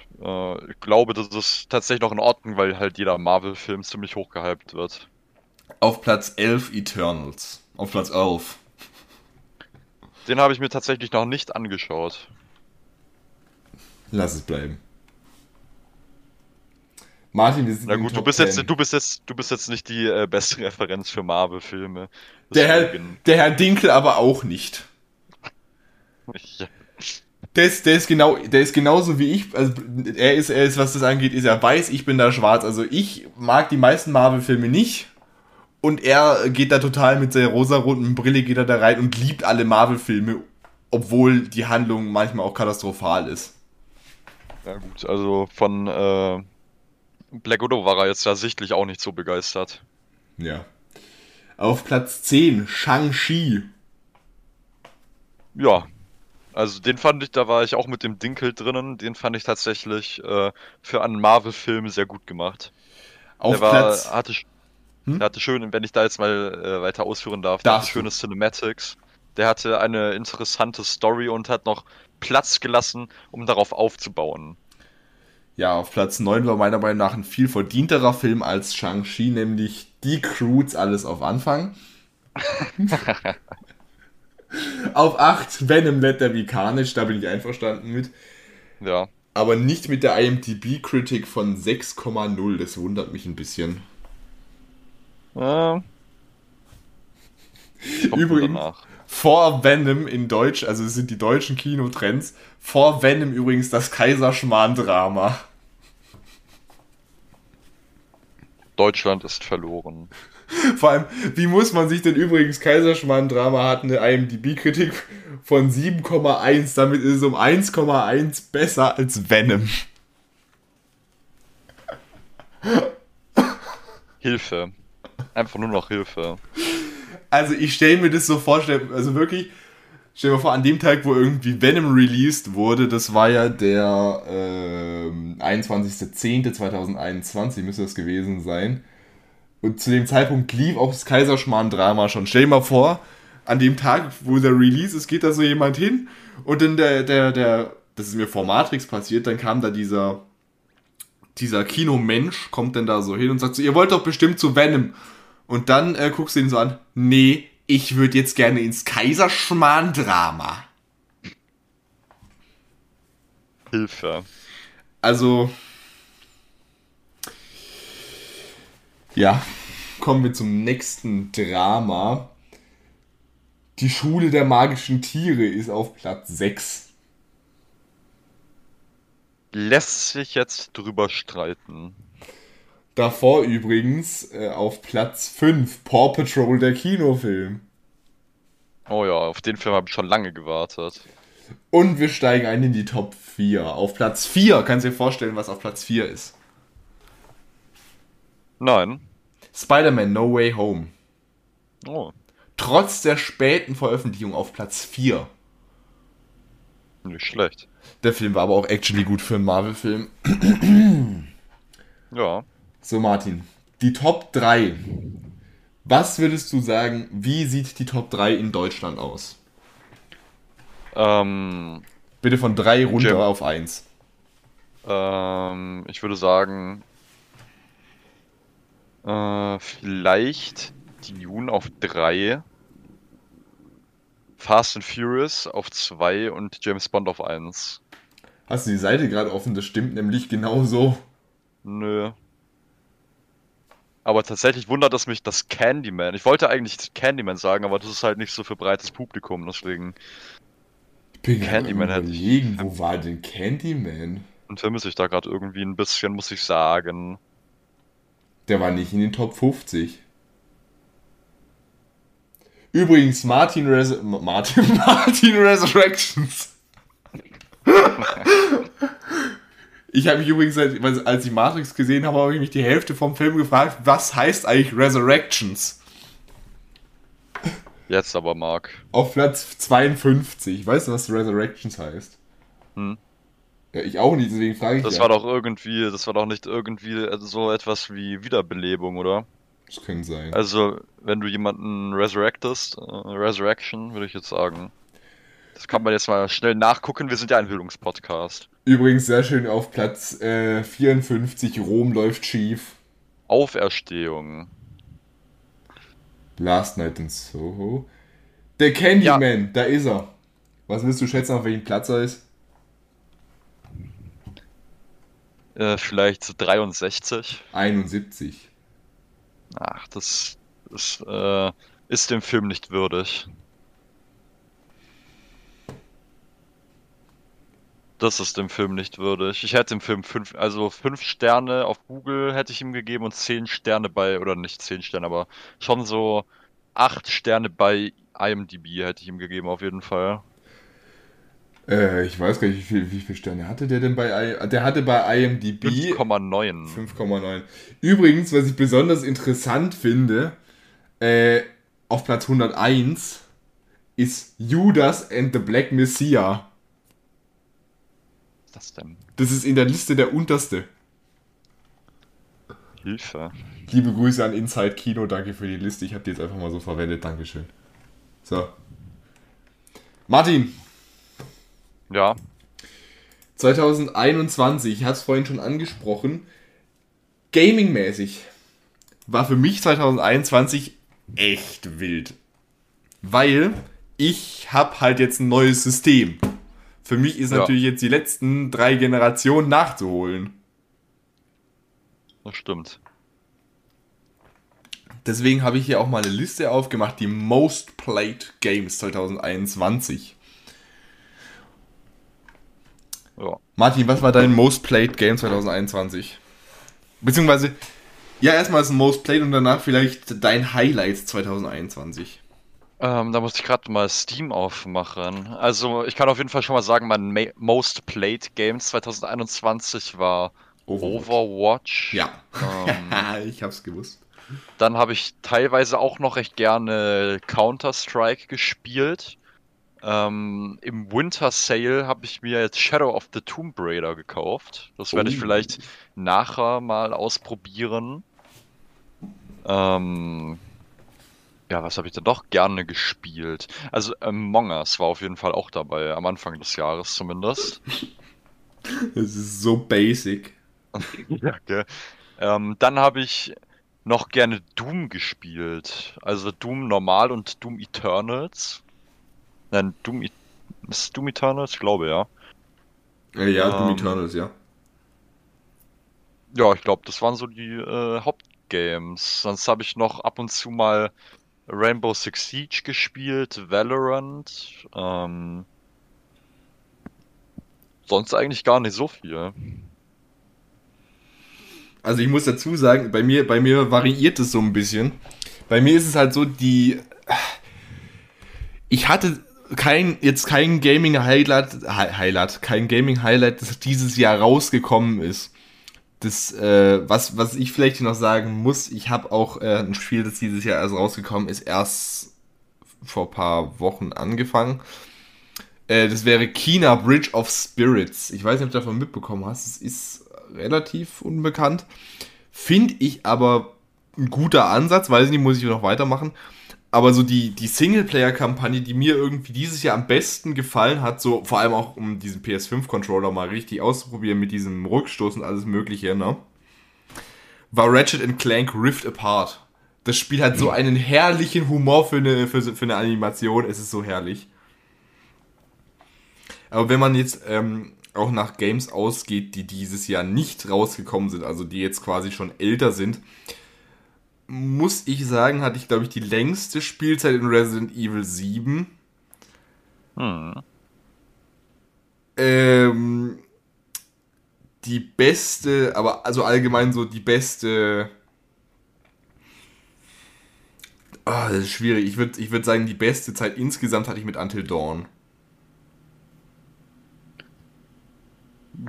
glaube, das ist tatsächlich noch in Ordnung, weil halt jeder Marvel-Film ziemlich hoch gehypt wird. Auf Platz 11 Eternals. Auf Platz 11. Den habe ich mir tatsächlich noch nicht angeschaut. Lass es bleiben. Martin, wir sind na gut, du bist jetzt nicht die beste Referenz für Marvel-Filme. Der Herr Dinkel aber auch nicht. Ja. Der ist genauso wie ich. Also er ist, was das angeht, ist er weiß, ich bin da schwarz. Also ich mag die meisten Marvel-Filme nicht. Und er geht da total mit seiner rosaroten Brille geht er da rein und liebt alle Marvel-Filme, obwohl die Handlung manchmal auch katastrophal ist. Ja gut, also von Black Widow war er jetzt ja sichtlich auch nicht so begeistert. Ja. Auf Platz 10, Shang-Chi. Ja, also den fand ich, da war ich auch mit dem Dinkel drinnen, den fand ich tatsächlich für einen Marvel-Film sehr gut gemacht. Auf der Platz... Der hatte schön, wenn ich da jetzt mal weiter ausführen darf, der hatte schöne Cinematics. Der hatte eine interessante Story und hat noch Platz gelassen, um darauf aufzubauen. Ja, auf Platz 9 war meiner Meinung nach ein viel verdienterer Film als Shang-Chi, nämlich Die Croods, alles auf Anfang. Auf 8 Venom Let There Be Carnage, da bin ich einverstanden mit. Ja. Aber nicht mit der IMDb-Critic von 6,0, das wundert mich ein bisschen. Ja. Übrigens, vor Venom in Deutsch, also es sind die deutschen Kinotrends, vor Venom übrigens das Kaiserschmarrn-Drama. Deutschland ist verloren. Vor allem, wie muss man sich denn übrigens Kaiserschmarrn-Drama hat eine IMDb-Kritik von 7,1, damit ist es um 1,1 besser als Venom. Hilfe. Einfach nur noch Hilfe. Also ich stelle mir das so vor, also wirklich, stell mir vor, an dem Tag, wo irgendwie Venom released wurde, das war ja der 21.10.2021 müsste das gewesen sein. Und zu dem Zeitpunkt lief auch das Kaiserschmarrn-Drama schon. Stell dir mal vor, an dem Tag, wo der Release ist, geht da so jemand hin und dann das ist mir vor Matrix passiert, dann kam da dieser Kinomensch kommt dann da so hin und sagt so, ihr wollt doch bestimmt zu Venom. Und dann guckst du ihn so an, nee, ich würde jetzt gerne ins Kaiserschmarrn-Drama. Hilfe. Also, ja, kommen wir zum nächsten Drama. Die Schule der magischen Tiere ist auf Platz 6. Lässt sich jetzt drüber streiten. Davor übrigens auf Platz 5 Paw Patrol, der Kinofilm. Oh ja, auf den Film habe ich schon lange gewartet. Und wir steigen ein in die Top 4. Auf Platz 4, kannst du dir vorstellen, was auf Platz 4 ist? Nein. Spider-Man No Way Home. Oh. Trotz der späten Veröffentlichung auf Platz 4. Nicht schlecht. Der Film war aber auch actually gut für einen Marvel-Film. Ja. So, Martin, die Top 3. Was würdest du sagen, wie sieht die Top 3 in Deutschland aus? Bitte von 3 runter auf 1. Ich würde sagen, vielleicht Dune auf 3. Fast and Furious auf 2 und James Bond auf 1. Hast du die Seite gerade offen? Das stimmt nämlich genau so. Nö. Aber tatsächlich wundert es mich, dass Candyman... Ich wollte eigentlich Candyman sagen, aber das ist halt nicht so für breites Publikum, deswegen... Ich bin Candyman gerade überlegen, wo war denn Candyman? Und vermisse ich da gerade irgendwie ein bisschen, muss ich sagen. Der war nicht in den Top 50. Übrigens, Martin Resurrections. Ich habe mich übrigens, als ich Matrix gesehen habe, habe ich mich die Hälfte vom Film gefragt, was heißt eigentlich Resurrections? Jetzt aber, Marc. Auf Platz 52. Weißt du, was Resurrections heißt? Ja, ich auch nicht, deswegen frage ich das ja. Das war doch nicht irgendwie so etwas wie Wiederbelebung, oder? Das kann sein. Also, wenn du jemanden resurrectest, Resurrection, würde ich jetzt sagen. Das kann man jetzt mal schnell nachgucken, wir sind ja ein Bildungspodcast. Übrigens sehr schön auf Platz 54, Rom läuft schief. Auferstehung. Last Night in Soho. Der Candyman, ja. Da ist er. Was willst du schätzen, auf welchem Platz er ist? Vielleicht 63. 71. Ach, das ist dem Film nicht würdig. Das ist dem Film nicht würdig. Ich hätte dem Film 5 Sterne auf Google hätte ich ihm gegeben und 10 Sterne bei, oder nicht 10 Sterne, aber schon so 8 Sterne bei IMDb hätte ich ihm gegeben auf jeden Fall. Ich weiß gar nicht, wie viele Sterne hatte der denn bei IMDb? Der hatte bei IMDb 5,9. 5,9. Übrigens, was ich besonders interessant finde, auf Platz 101 ist Judas and the Black Messiah. Was ist das denn? Das ist in der Liste der unterste. Hilfe. Liebe Grüße an Inside Kino, danke für die Liste. Ich habe die jetzt einfach mal so verwendet, Dankeschön. So. Martin. Ja. 2021, ich hatte es vorhin schon angesprochen, gaming-mäßig war für mich 2021 echt wild. Weil ich habe halt jetzt ein neues System. Für mich ist natürlich jetzt die letzten 3 Generationen nachzuholen. Das stimmt. Deswegen habe ich hier auch mal eine Liste aufgemacht, die Most Played Games 2021. Ja. Martin, was war dein Most Played Game 2021? Beziehungsweise, ja, erstmal ist ein Most Played und danach vielleicht dein Highlights 2021. Da muss ich gerade mal Steam aufmachen. Also, ich kann auf jeden Fall schon mal sagen, mein Most Played Game 2021 war Overwatch. Ja, ich hab's gewusst. Dann habe ich teilweise auch noch recht gerne Counter-Strike gespielt. Im Winter Sale habe ich mir jetzt Shadow of the Tomb Raider gekauft. Das werde ich vielleicht nachher mal ausprobieren. Ja, was habe ich denn doch gerne gespielt? Also Among Us war auf jeden Fall auch dabei, am Anfang des Jahres zumindest. Das ist so basic. Ja, okay. Dann habe ich noch gerne Doom gespielt. Also Doom Normal und Doom Eternals. Nein, Doom Eternals? Ich glaube, ja. Ja, Doom Eternals, ja. Ja, ich glaube, das waren so die Hauptgames. Sonst habe ich noch ab und zu mal Rainbow Six Siege gespielt, Valorant. Sonst eigentlich gar nicht so viel. Also ich muss dazu sagen, bei mir variiert es so ein bisschen. Bei mir ist es halt so, ich hatte kein Gaming-Highlight, kein Gaming-Highlight, das dieses Jahr rausgekommen ist. Das, was ich vielleicht noch sagen muss, ich habe auch ein Spiel, das dieses Jahr erst rausgekommen ist, erst vor ein paar Wochen angefangen. Das wäre Kena Bridge of Spirits. Ich weiß nicht, ob du davon mitbekommen hast. Es ist relativ unbekannt. Finde ich aber ein guter Ansatz. Weiß nicht, muss ich noch weitermachen. Aber so die Singleplayer-Kampagne, die mir irgendwie dieses Jahr am besten gefallen hat, so vor allem auch um diesen PS5-Controller mal richtig auszuprobieren mit diesem Rückstoß und alles mögliche, ne? War Ratchet & Clank Rift Apart. Das Spiel hat so einen herrlichen Humor für eine Animation. Es ist so herrlich. Aber wenn man jetzt auch nach Games ausgeht, die dieses Jahr nicht rausgekommen sind, also die jetzt quasi schon älter sind, muss ich sagen, hatte ich, glaube ich, die längste Spielzeit in Resident Evil 7. Die beste, aber also allgemein so die beste... das ist schwierig. Ich würde sagen, die beste Zeit insgesamt hatte ich mit Until Dawn.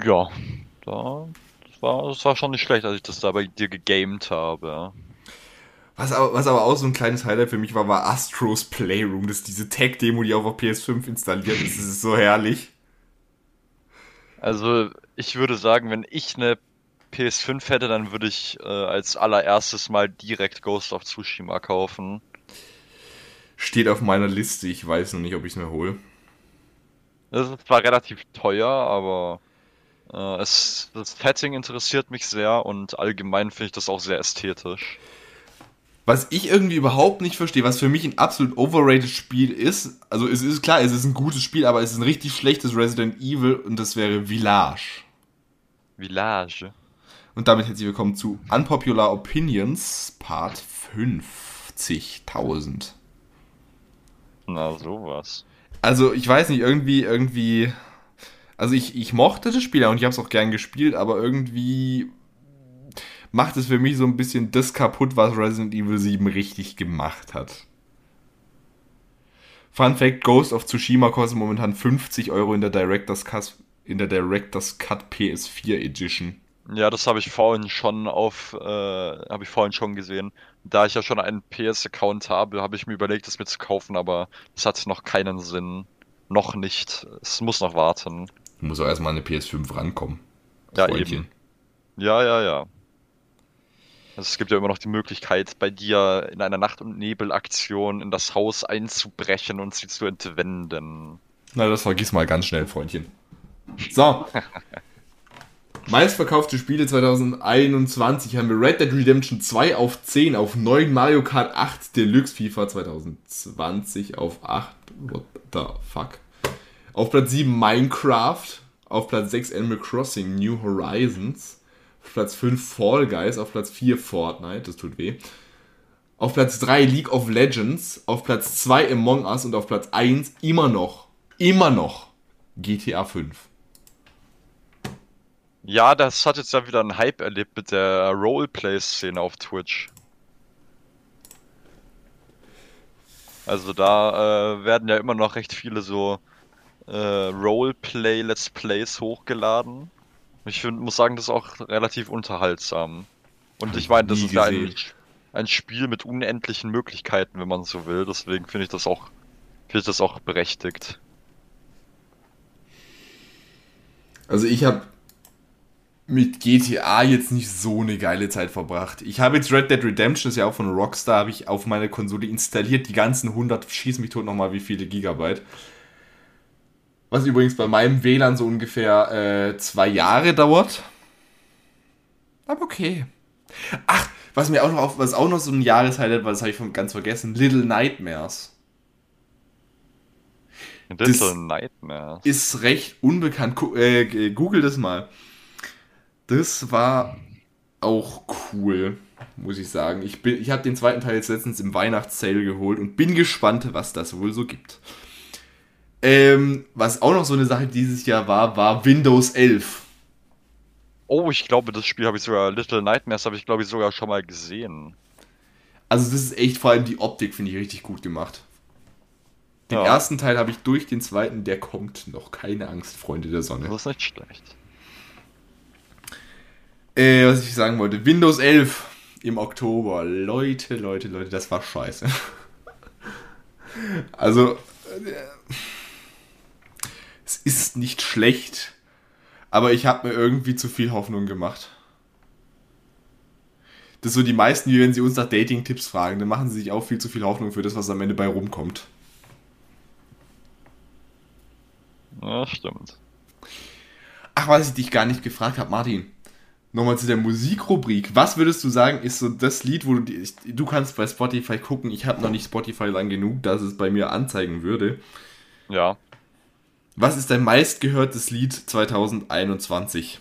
Ja, das war schon nicht schlecht, als ich das da bei dir gegamed habe. Was aber auch so ein kleines Highlight für mich war Astro's Playroom. Das ist diese Tech-Demo, die auch auf PS5 installiert ist. Das ist so herrlich. Also, ich würde sagen, wenn ich eine PS5 hätte, dann würde ich als allererstes mal direkt Ghost of Tsushima kaufen. Steht auf meiner Liste. Ich weiß noch nicht, ob ich es mir hole. Das ist zwar relativ teuer, aber das Setting interessiert mich sehr und allgemein finde ich das auch sehr ästhetisch. Was ich irgendwie überhaupt nicht verstehe, was für mich ein absolut overrated Spiel ist, also es ist klar, es ist ein gutes Spiel, aber es ist ein richtig schlechtes Resident Evil und das wäre Village. Village. Und damit herzlich willkommen zu Unpopular Opinions Part 50.000. Na sowas. Also ich weiß nicht, irgendwie, also ich mochte das Spiel und ich habe es auch gern gespielt, aber irgendwie... macht es für mich so ein bisschen das kaputt, was Resident Evil 7 richtig gemacht hat. Fun Fact, Ghost of Tsushima kostet momentan 50 Euro in der Director's Cut PS4 Edition. Ja, das habe ich vorhin schon gesehen. Da ich ja schon einen PS-Account habe, habe ich mir überlegt, es mir zu kaufen, aber es hat noch keinen Sinn. Noch nicht. Es muss noch warten. Du musst auch erstmal an eine PS5 rankommen. Ja, Freundchen. Eben. Ja. Also es gibt ja immer noch die Möglichkeit, bei dir in einer Nacht- und Nebelaktion in das Haus einzubrechen und sie zu entwenden. Na, das vergiss mal ganz schnell, Freundchen. So. Meistverkaufte Spiele 2021 haben wir Red Dead Redemption 2 auf 10, auf 9 Mario Kart 8 Deluxe, FIFA 2020 auf 8, what the fuck. Auf Platz 7 Minecraft, auf Platz 6 Animal Crossing New Horizons, auf Platz 5 Fall Guys, auf Platz 4 Fortnite, das tut weh. Auf Platz 3 League of Legends, auf Platz 2 Among Us und auf Platz 1 immer noch GTA 5. Ja, das hat jetzt ja wieder einen Hype erlebt mit der Roleplay-Szene auf Twitch. Also da werden ja immer noch recht viele so Roleplay-Let's Plays hochgeladen. Ich muss sagen, das ist auch relativ unterhaltsam. Und ich meine, das ist ja ein Spiel mit unendlichen Möglichkeiten, wenn man so will. Deswegen finde ich das auch berechtigt. Also ich habe mit GTA jetzt nicht so eine geile Zeit verbracht. Ich habe jetzt Red Dead Redemption, das ist ja auch von Rockstar, habe ich auf meine Konsole installiert, die ganzen 100, schieß mich tot nochmal, wie viele Gigabyte. Was übrigens bei meinem WLAN so ungefähr 2 Jahre dauert. Aber okay. Ach, was auch noch so ein Jahreshighlight war, das habe ich ganz vergessen, Little Nightmares. Little Nightmares. Ist recht unbekannt. Google das mal. Das war auch cool, muss ich sagen. Ich habe den zweiten Teil jetzt letztens im Weihnachtssale geholt und bin gespannt, was das wohl so gibt. Was auch noch so eine Sache dieses Jahr war Windows 11. Oh, ich glaube, das Spiel Little Nightmares habe ich, glaube ich, sogar schon mal gesehen. Also das ist echt, vor allem die Optik finde ich richtig gut gemacht. Den ersten Teil habe ich durch, den zweiten, der kommt noch. Keine Angst, Freunde der Sonne. Das ist nicht schlecht. Was ich sagen wollte, Windows 11 im Oktober. Leute, das war scheiße. Also, es ist nicht schlecht, aber ich habe mir irgendwie zu viel Hoffnung gemacht. Das ist so die meisten, wie wenn sie uns nach Dating-Tipps fragen, dann machen sie sich auch viel zu viel Hoffnung für das, was am Ende bei rumkommt. Ja, stimmt. Ach, was ich dich gar nicht gefragt habe, Martin. Nochmal zu der Musikrubrik. Was würdest du sagen, ist so das Lied, wo du kannst bei Spotify gucken, ich habe noch nicht Spotify lang genug, dass es bei mir anzeigen würde. Ja. Was ist dein meistgehörtes Lied 2021?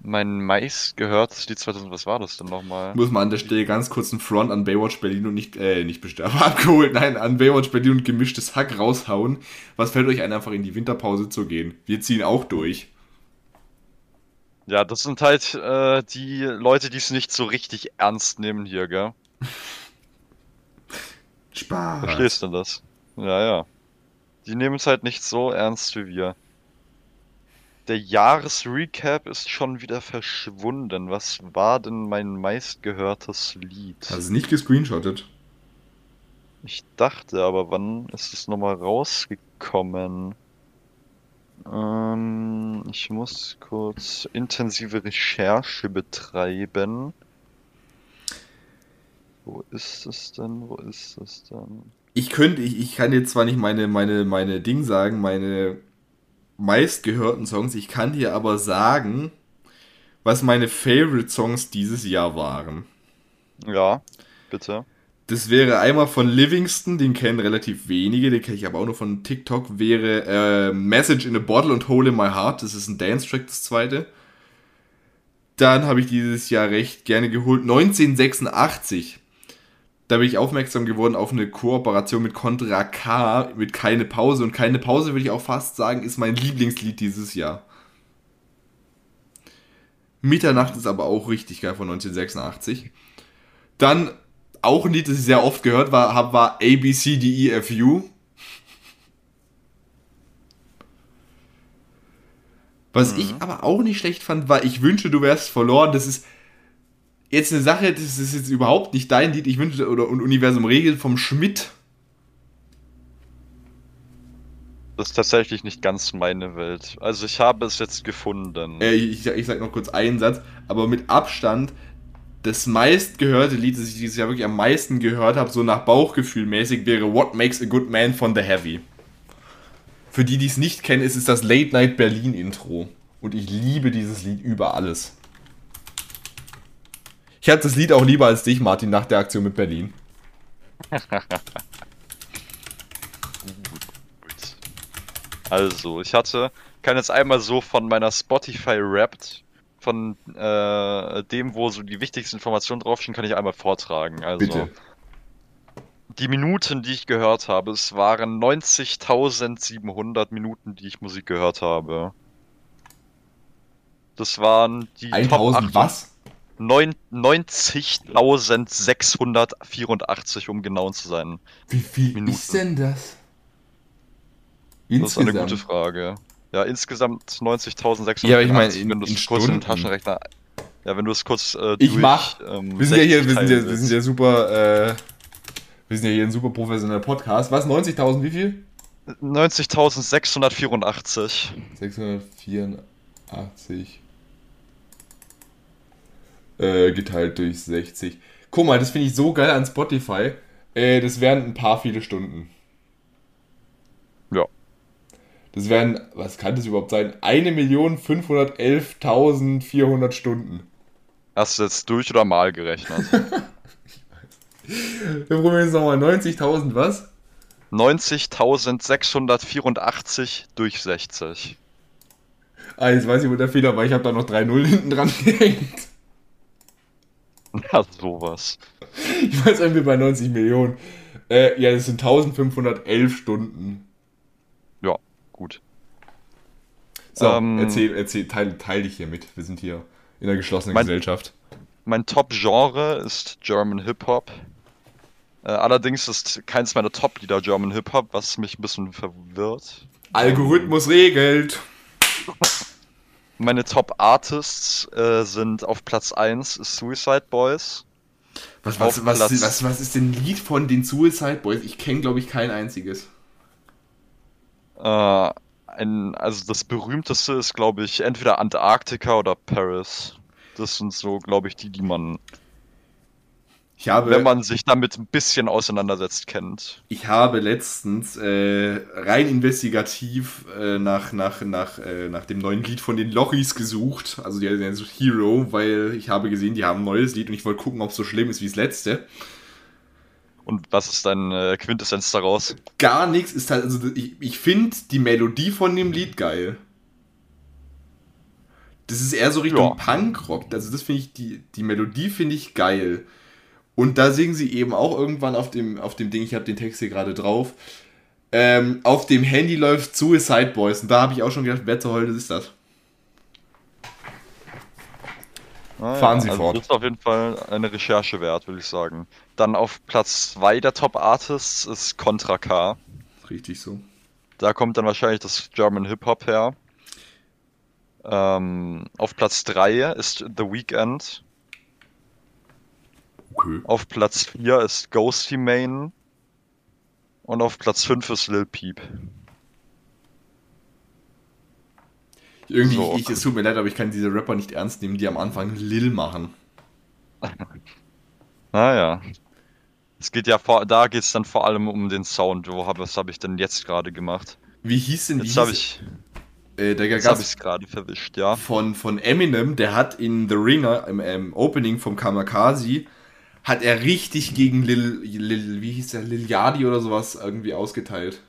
Mein meistgehörtes Lied 2000, was war das denn nochmal? Muss man an der Stelle ganz kurz einen Front an Baywatch Berlin und an Baywatch Berlin und Gemischtes Hack raushauen. Was fällt euch ein, einfach in die Winterpause zu gehen? Wir ziehen auch durch. Ja, das sind halt die Leute, die es nicht so richtig ernst nehmen hier, gell? Spaß. Verstehst du das? Ja. Die nehmen es halt nicht so ernst wie wir. Der Jahresrecap ist schon wieder verschwunden. Was war denn mein meistgehörtes Lied? Also nicht gescreenshottet. Ich dachte, aber wann ist es nochmal rausgekommen? Ich muss kurz intensive Recherche betreiben. Wo ist es denn? Ich kann jetzt zwar nicht meine Ding sagen, meine meistgehörten Songs. Ich kann dir aber sagen, was meine Favorite Songs dieses Jahr waren. Ja, bitte. Das wäre einmal von Livingston, den kennen relativ wenige, den kenne ich aber auch nur von TikTok, wäre Message in a Bottle und Hole in My Heart, das ist ein Dance-Track, das zweite. Dann habe ich dieses Jahr recht gerne geholt, 1986. Da bin ich aufmerksam geworden auf eine Kooperation mit Contra K, mit Keine Pause. Und Keine Pause, würde ich auch fast sagen, ist mein Lieblingslied dieses Jahr. Mitternacht ist aber auch richtig geil von 1986. Dann auch ein Lied, das ich sehr oft gehört habe, war A, B, C, D, E, F, U. Was ich aber auch nicht schlecht fand, war Ich wünsche, du wärst verloren. Das ist jetzt eine Sache, das ist jetzt überhaupt nicht dein Lied. Ich wünsche, oder und Universum regelt vom Schmidt. Das ist tatsächlich nicht ganz meine Welt. Also ich habe es jetzt gefunden. Ich sag noch kurz einen Satz, aber mit Abstand das meistgehörte Lied, das ich dieses Jahr wirklich am meisten gehört habe, so nach Bauchgefühl mäßig, wäre What Makes a Good Man von The Heavy. Für die, die es nicht kennen, ist es das Late Night Berlin Intro. Und ich liebe dieses Lied über alles. Ich habe das Lied auch lieber als dich, Martin, nach der Aktion mit Berlin. Also, kann jetzt einmal so von meiner Spotify Wrapped, von dem, wo so die wichtigsten Informationen draufstehen, kann ich einmal vortragen. Also, bitte. Die Minuten, die ich gehört habe, es waren 90.700 Minuten, die ich Musik gehört habe. Das waren die 1000 was? 90.684, um genau zu sein. Wie viel Minuten ist denn das? Insgesamt? Das ist eine gute Frage. Ja, insgesamt 90.600. Ja, aber ich meine, wenn du es kurz in den Taschenrechner... Ja, wenn du es kurz wir sind ja hier ein super professioneller Podcast. Was, 90.000 wie viel? 90.684. 684. Geteilt durch 60. Guck mal, das finde ich so geil an Spotify. Das wären ein paar viele Stunden. Ja. Das wären, was kann das überhaupt sein? 1.511.400 Stunden. Hast du jetzt durch oder mal gerechnet? Wir probieren jetzt nochmal 90.000 was? 90.684 durch 60. Ah, jetzt weiß ich, wo der Fehler war. Ich habe da noch 3-0 hinten dran gehängt. Na, sowas. Ich weiß irgendwie bei 90 Millionen. Ja, das sind 1.511 Stunden. Ja, gut. So, erzähl, teile ich hier mit. Wir sind hier in einer geschlossenen Gesellschaft. Mein Top-Genre ist German Hip-Hop. Allerdings ist keins meiner Top-Lieder German Hip-Hop, was mich ein bisschen verwirrt. Algorithmus regelt! Meine Top-Artists sind auf Platz 1 Suicide Boys. Was ist denn ein Lied von den Suicide Boys? Ich kenne, glaube ich, kein einziges. Also das berühmteste ist, glaube ich, entweder Antarktika oder Paris. Das sind so, glaube ich, die man... wenn man sich damit ein bisschen auseinandersetzt, kennt. Ich habe letztens rein investigativ nach dem neuen Lied von den Lochis gesucht, also die heißen Hero, weil ich habe gesehen, die haben ein neues Lied und ich wollte gucken, ob es so schlimm ist wie das letzte. Und was ist dein Quintessenz daraus? Gar nichts, ist halt, also ich finde die Melodie von dem Lied geil. Das ist eher so Richtung Punkrock, also das finde ich, die Melodie finde ich geil. Und da singen sie eben auch irgendwann auf dem Ding, ich habe den Text hier gerade drauf, auf dem Handy läuft Suicide Boys. Und da habe ich auch schon gedacht, wer zur Hölle ist das? Fahren Sie fort. Das ist auf jeden Fall eine Recherche wert, würde ich sagen. Dann auf Platz 2 der Top-Artists ist Contra K. Richtig so. Da kommt dann wahrscheinlich das German Hip-Hop her. Auf Platz 3 ist The Weeknd. Okay. Auf Platz 4 ist Ghosty Mane und auf Platz 5 ist Lil Peep. Irgendwie, so, okay. Es tut mir leid, aber ich kann diese Rapper nicht ernst nehmen, die am Anfang Lil machen. Naja. Es geht ja da geht's dann vor allem um den Sound. Was habe ich denn jetzt gerade gemacht? Wie hieß denn die? Jetzt habe ich es gerade verwischt, ja. Von Eminem, der hat in The Ringer, im Opening vom Kamikaze, hat er richtig gegen Lil Yachty oder sowas irgendwie ausgeteilt.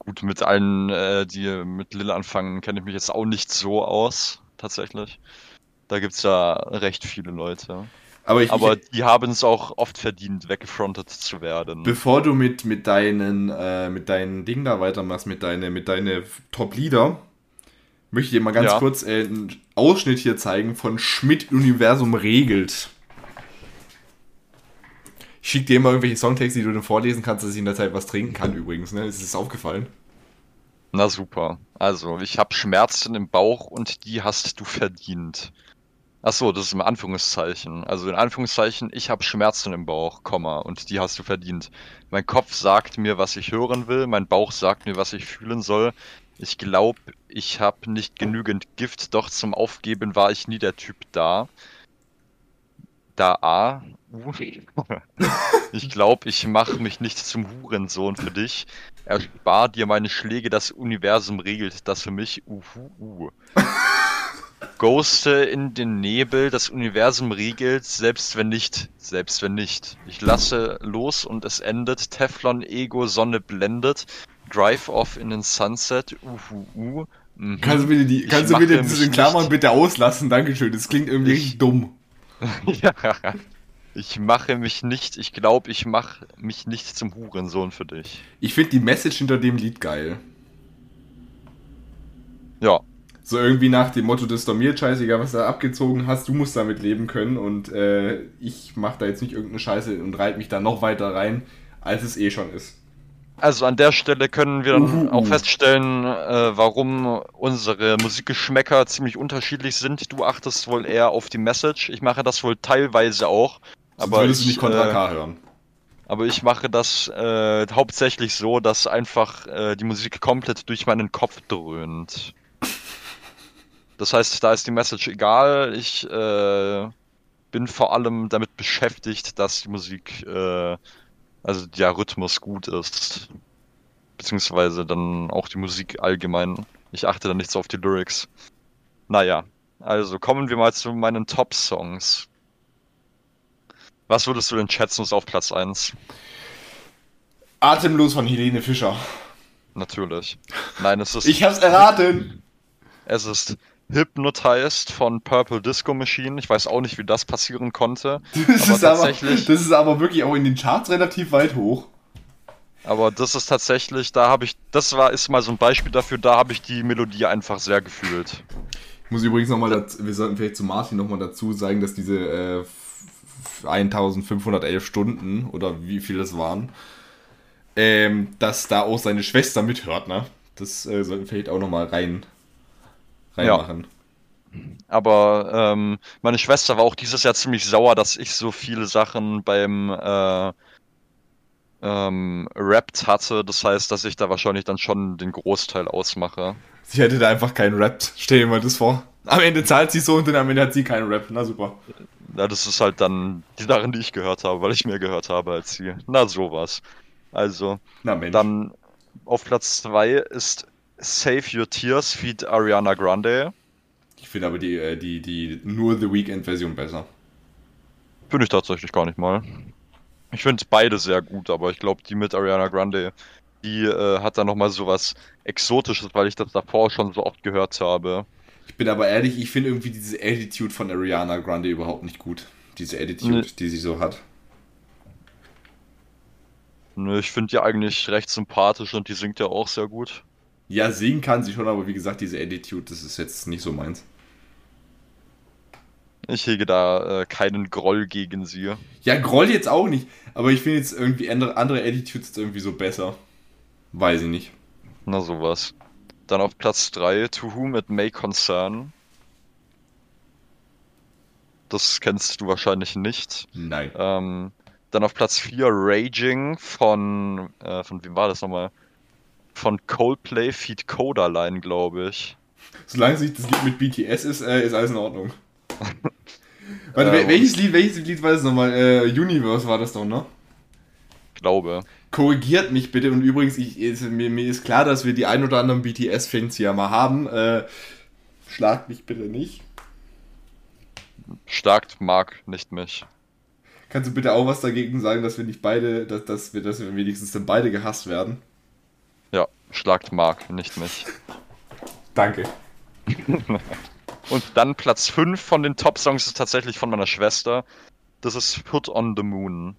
Gut, mit allen, die mit Lil anfangen, kenne ich mich jetzt auch nicht so aus, tatsächlich. Da gibt's ja recht viele Leute. Aber die haben es auch oft verdient, weggefrontet zu werden. Bevor du mit deinen Ding da weitermachst, mit deine Top-Lieder, möchte ich dir mal ganz kurz einen Ausschnitt hier zeigen von Schmidt Universum regelt. Ich schicke dir immer irgendwelche Songtexte, die du dann vorlesen kannst, dass ich in der Zeit was trinken kann übrigens, ne? Ist das aufgefallen? Na super. Also, ich habe Schmerzen im Bauch und die hast du verdient. Achso, das ist im Anführungszeichen. Also in Anführungszeichen, ich habe Schmerzen im Bauch, Komma, und die hast du verdient. Mein Kopf sagt mir, was ich hören will, mein Bauch sagt mir, was ich fühlen soll. Ich glaube, ich habe nicht genügend Gift, doch zum Aufgeben war ich nie der Typ da. Ich glaube, ich mache mich nicht zum Hurensohn für dich. Erspar dir meine Schläge, das Universum regelt das für mich. Ghoste in den Nebel, das Universum regelt, selbst wenn nicht. Ich lasse los und es endet. Teflon, Ego, Sonne blendet. Drive-Off in den Sunset. Kannst du bitte diesen Klammern bitte auslassen? Dankeschön, das klingt irgendwie richtig dumm. Ja. Ich mache mich nicht zum Hurensohn für dich. Ich finde die Message hinter dem Lied geil. Ja. So irgendwie nach dem Motto, das ist doch mir scheißegal, was du da abgezogen hast, du musst damit leben können und ich mache da jetzt nicht irgendeine Scheiße und reite mich da noch weiter rein, als es eh schon ist. Also an der Stelle können wir dann auch feststellen, warum unsere Musikgeschmäcker ziemlich unterschiedlich sind. Du achtest wohl eher auf die Message. Ich mache das wohl teilweise auch. Sonst würdest du nicht Contra K hören. Aber ich mache das hauptsächlich so, dass einfach die Musik komplett durch meinen Kopf dröhnt. Das heißt, da ist die Message egal. Ich bin vor allem damit beschäftigt, dass die Musik... Also der Rhythmus gut ist. Beziehungsweise dann auch die Musik allgemein. Ich achte dann nicht so auf die Lyrics. Naja, also kommen wir mal zu meinen Top-Songs. Was würdest du denn schätzen, ist auf Platz 1? Atemlos von Helene Fischer. Natürlich. Nein, es ist... Ich hab's erraten! Es ist... Hypnotized von Purple Disco Machine. Ich weiß auch nicht, wie das passieren konnte. Das ist aber wirklich auch in den Charts relativ weit hoch. Aber das ist tatsächlich, ist mal so ein Beispiel dafür, da habe ich die Melodie einfach sehr gefühlt. Ich muss übrigens nochmal, wir sollten vielleicht zu Martin nochmal dazu sagen, dass diese 1511 Stunden oder wie viel das waren, dass da auch seine Schwester mithört, ne? Das sollten wir vielleicht auch nochmal reinmachen. Ja. Aber meine Schwester war auch dieses Jahr ziemlich sauer, dass ich so viele Sachen beim Rapt hatte. Das heißt, dass ich da wahrscheinlich dann schon den Großteil ausmache. Sie hätte da einfach keinen Rapt. Stell dir mal das vor. Am Ende zahlt sie so und dann am Ende hat sie keinen Rap. Na super. Na, das ist halt dann die Sachen, die ich gehört habe, weil ich mehr gehört habe als sie. Na sowas. Also, dann auf Platz 2 ist Save Your Tears feat. Ariana Grande. Ich finde aber die nur The Weeknd-Version besser. Finde ich tatsächlich gar nicht mal. Ich finde beide sehr gut, aber ich glaube, die mit Ariana Grande, die hat da nochmal so was Exotisches, weil ich das davor schon so oft gehört habe. Ich bin aber ehrlich, ich finde irgendwie diese Attitude von Ariana Grande überhaupt nicht gut. Diese Attitude, die sie so hat. Nö, ich finde die eigentlich recht sympathisch und die singt ja auch sehr gut. Ja, singen kann sie schon, aber wie gesagt, diese Attitude, das ist jetzt nicht so meins. Ich hege da keinen Groll gegen sie. Ja, Groll jetzt auch nicht, aber ich finde jetzt irgendwie andere Attitudes jetzt irgendwie so besser. Weiß ich nicht. Na sowas. Dann auf Platz 3, To Whom It May Concern. Das kennst du wahrscheinlich nicht. Nein. Dann auf Platz 4, Raging von wem war das nochmal? Von Coldplay feat. Codaline, glaube ich. Solange es nicht das Lied mit BTS ist, ist alles in Ordnung. Warte, welches Lied war das nochmal? Universe war das doch, ne? Glaube. Korrigiert mich bitte und übrigens, mir ist klar, dass wir die ein oder anderen BTS-Fans hier mal haben. Schlagt mich bitte nicht. Starkt mag nicht mich. Kannst du bitte auch was dagegen sagen, dass wir nicht beide, dass wir wenigstens dann beide gehasst werden? Ja, schlagt Mark, nicht mich. Danke. Und dann Platz 5 von den Top-Songs ist tatsächlich von meiner Schwester. Das ist Put on the Moon.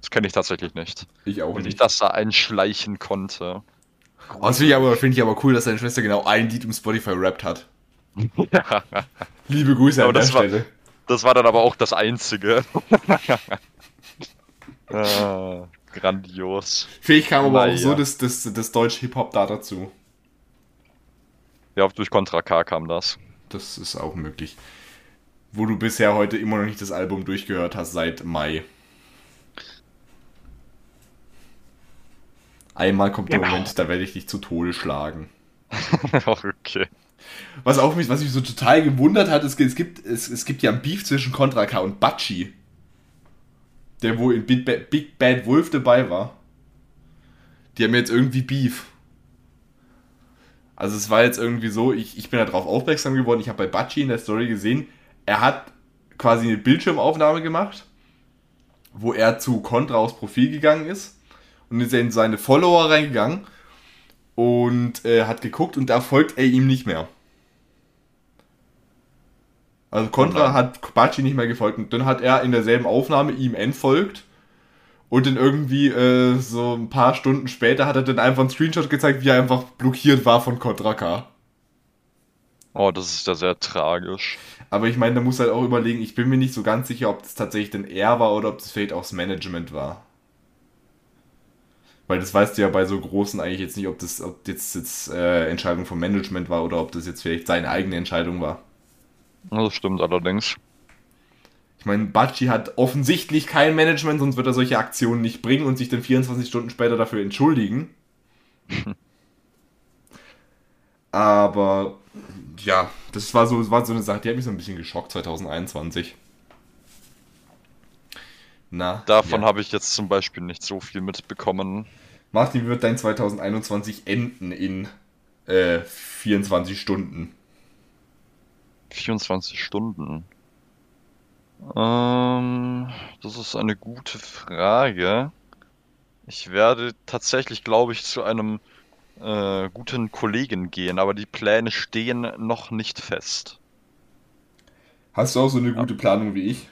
Das kenne ich tatsächlich nicht. Ich auch nicht. Wenn ich das da einschleichen konnte. Oh, das finde ich aber cool, dass deine Schwester genau ein Lied im Spotify rappt hat. Ja. Liebe Grüße an der Stelle. Das war dann aber auch das Einzige. Grandios. Vielleicht kam aber auch so das deutsche Hip-Hop da dazu. Ja, durch Contra K kam das. Das ist auch möglich. Wo du bisher heute immer noch nicht das Album durchgehört hast seit Mai. Einmal kommt der Moment, da werde ich dich zu Tode schlagen. Okay. Was mich so total gewundert hat, es gibt ja ein Beef zwischen Contra K und Bacci. Der wohl in Big Bad Wolf dabei war. Die haben jetzt irgendwie Beef. Also es war jetzt irgendwie so, ich bin da drauf aufmerksam geworden, ich habe bei Bacci in der Story gesehen, er hat quasi eine Bildschirmaufnahme gemacht, wo er zu Contra aufs Profil gegangen ist und ist in seine Follower reingegangen und hat geguckt und da folgt er ihm nicht mehr. Also Contra hat Bacci nicht mehr gefolgt und dann hat er in derselben Aufnahme ihm entfolgt und dann irgendwie so ein paar Stunden später hat er dann einfach einen Screenshot gezeigt, wie er einfach blockiert war von Contra K. Oh, das ist ja sehr tragisch. Aber ich meine, da muss halt auch überlegen, ich bin mir nicht so ganz sicher, ob das tatsächlich denn er war oder ob das vielleicht auch das Management war. Weil das weißt du ja bei so Großen eigentlich jetzt nicht, ob das jetzt Entscheidung vom Management war oder ob das jetzt vielleicht seine eigene Entscheidung war. Das stimmt allerdings. Ich meine, Bacci hat offensichtlich kein Management, sonst wird er solche Aktionen nicht bringen und sich dann 24 Stunden später dafür entschuldigen. Aber ja, das war so eine Sache, die hat mich so ein bisschen geschockt 2021. Davon habe ich jetzt zum Beispiel nicht so viel mitbekommen. Martin, wie wird dein 2021 enden in 24 Stunden? 24 Stunden? Das ist eine gute Frage. Ich werde tatsächlich, glaube ich, zu einem guten Kollegen gehen, aber die Pläne stehen noch nicht fest. Hast du auch so eine gute Planung wie ich?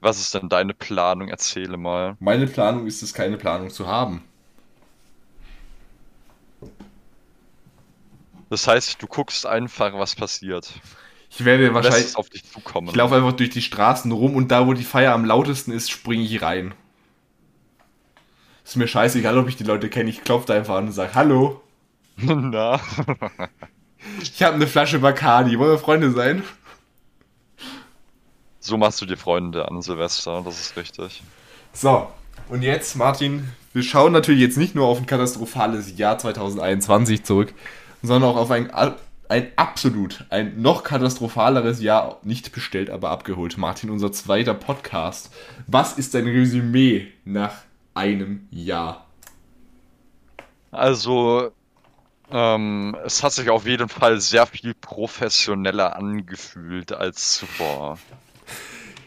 Was ist denn deine Planung? Erzähle mal. Meine Planung ist es, keine Planung zu haben. Das heißt, du guckst einfach, was passiert. Ich werde wahrscheinlich auf dich zukommen. Ich laufe einfach durch die Straßen rum und da, wo die Feier am lautesten ist, springe ich rein. Ist mir scheißegal, ob ich die Leute kenne. Ich klopfe da einfach an und sage, hallo. Na? Ich habe eine Flasche Bacardi. Wollen wir Freunde sein? So machst du dir Freunde an Silvester, das ist richtig. So, und jetzt, Martin, wir schauen natürlich jetzt nicht nur auf ein katastrophales Jahr 2021 zurück, sondern auch auf ein noch katastrophaleres Jahr, nicht bestellt, aber abgeholt. Martin, unser zweiter Podcast. Was ist dein Resümee nach einem Jahr? Also, es hat sich auf jeden Fall sehr viel professioneller angefühlt als zuvor.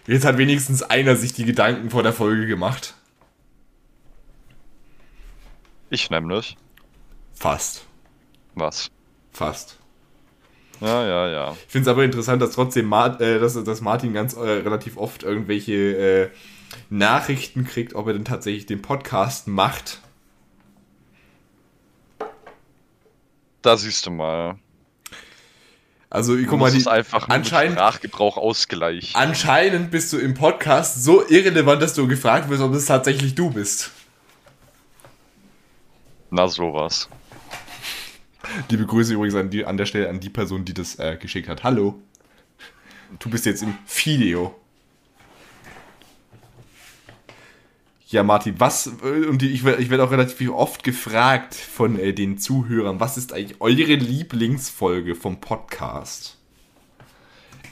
Jetzt hat wenigstens einer sich die Gedanken vor der Folge gemacht. Ich nämlich. Fast. Was? Fast. Ja. Ich finde es aber interessant, dass trotzdem dass Martin ganz relativ oft irgendwelche Nachrichten kriegt, ob er denn tatsächlich den Podcast macht. Da siehst du mal. Also, guck mal, die einfach anscheinend Sprachgebrauch ausgleichen. Anscheinend bist du im Podcast so irrelevant, dass du gefragt wirst, ob es tatsächlich du bist. Na, sowas. Liebe Grüße übrigens an der Stelle an die Person, die das geschickt hat. Hallo. Du bist jetzt im Video. Ja, Martin, ich werde auch relativ oft gefragt von den Zuhörern, was ist eigentlich eure Lieblingsfolge vom Podcast?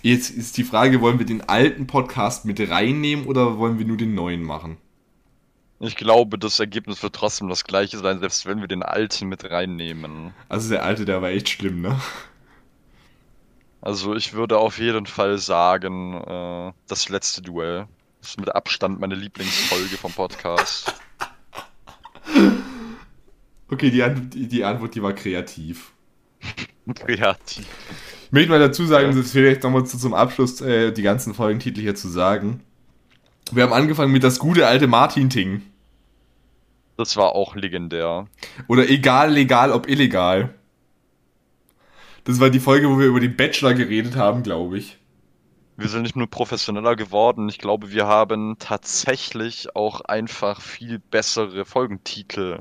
Jetzt ist die Frage, wollen wir den alten Podcast mit reinnehmen oder wollen wir nur den neuen machen? Ich glaube, das Ergebnis wird trotzdem das gleiche sein, selbst wenn wir den alten mit reinnehmen. Also der alte, der war echt schlimm, ne? Also ich würde auf jeden Fall sagen, das letzte Duell. Das ist mit Abstand meine Lieblingsfolge vom Podcast. Okay, die Antwort, die war kreativ. Kreativ. Ich möchte mal dazu sagen, dass vielleicht nochmal zum Abschluss die ganzen Folgentitel hier zu sagen. Wir haben angefangen mit das gute alte Martin-Ting. Das war auch legendär. Oder egal, legal, ob illegal. Das war die Folge, wo wir über den Bachelor geredet haben, glaube ich. Wir sind nicht nur professioneller geworden, ich glaube, wir haben tatsächlich auch einfach viel bessere Folgentitel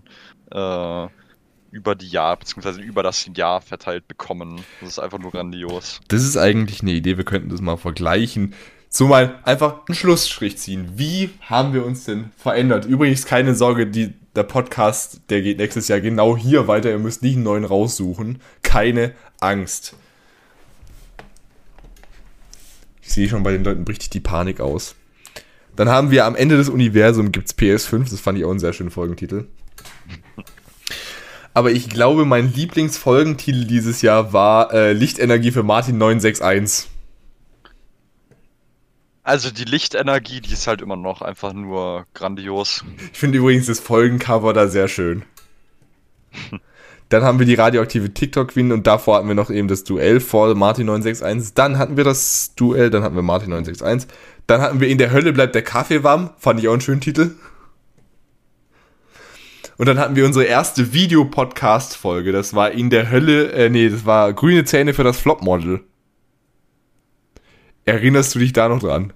über die Jahr, beziehungsweise über das Jahr verteilt bekommen. Das ist einfach nur grandios. Das ist eigentlich eine Idee, wir könnten das mal vergleichen. So mal einfach einen Schlussstrich ziehen. Wie haben wir uns denn verändert? Übrigens, keine Sorge, der Podcast, der geht nächstes Jahr genau hier weiter. Ihr müsst nicht einen neuen raussuchen. Keine Angst. Ich sehe schon, bei den Leuten bricht die Panik aus. Dann haben wir am Ende des Universums gibt's PS5. Das fand ich auch einen sehr schönen Folgentitel. Aber ich glaube, mein Lieblingsfolgentitel dieses Jahr war Lichtenergie für Martin 961. Also die Lichtenergie, die ist halt immer noch einfach nur grandios. Ich finde übrigens das Folgencover da sehr schön. Dann haben wir die radioaktive TikTok-Queen und davor hatten wir noch eben das Duell vor Martin 961. Dann hatten wir das Duell, dann hatten wir Martin 961. Dann hatten wir In der Hölle bleibt der Kaffee warm. Fand ich auch einen schönen Titel. Und dann hatten wir unsere erste Video-Podcast-Folge. Das war In der Hölle, das war Grüne Zähne für das Flopmodel. Erinnerst du dich da noch dran?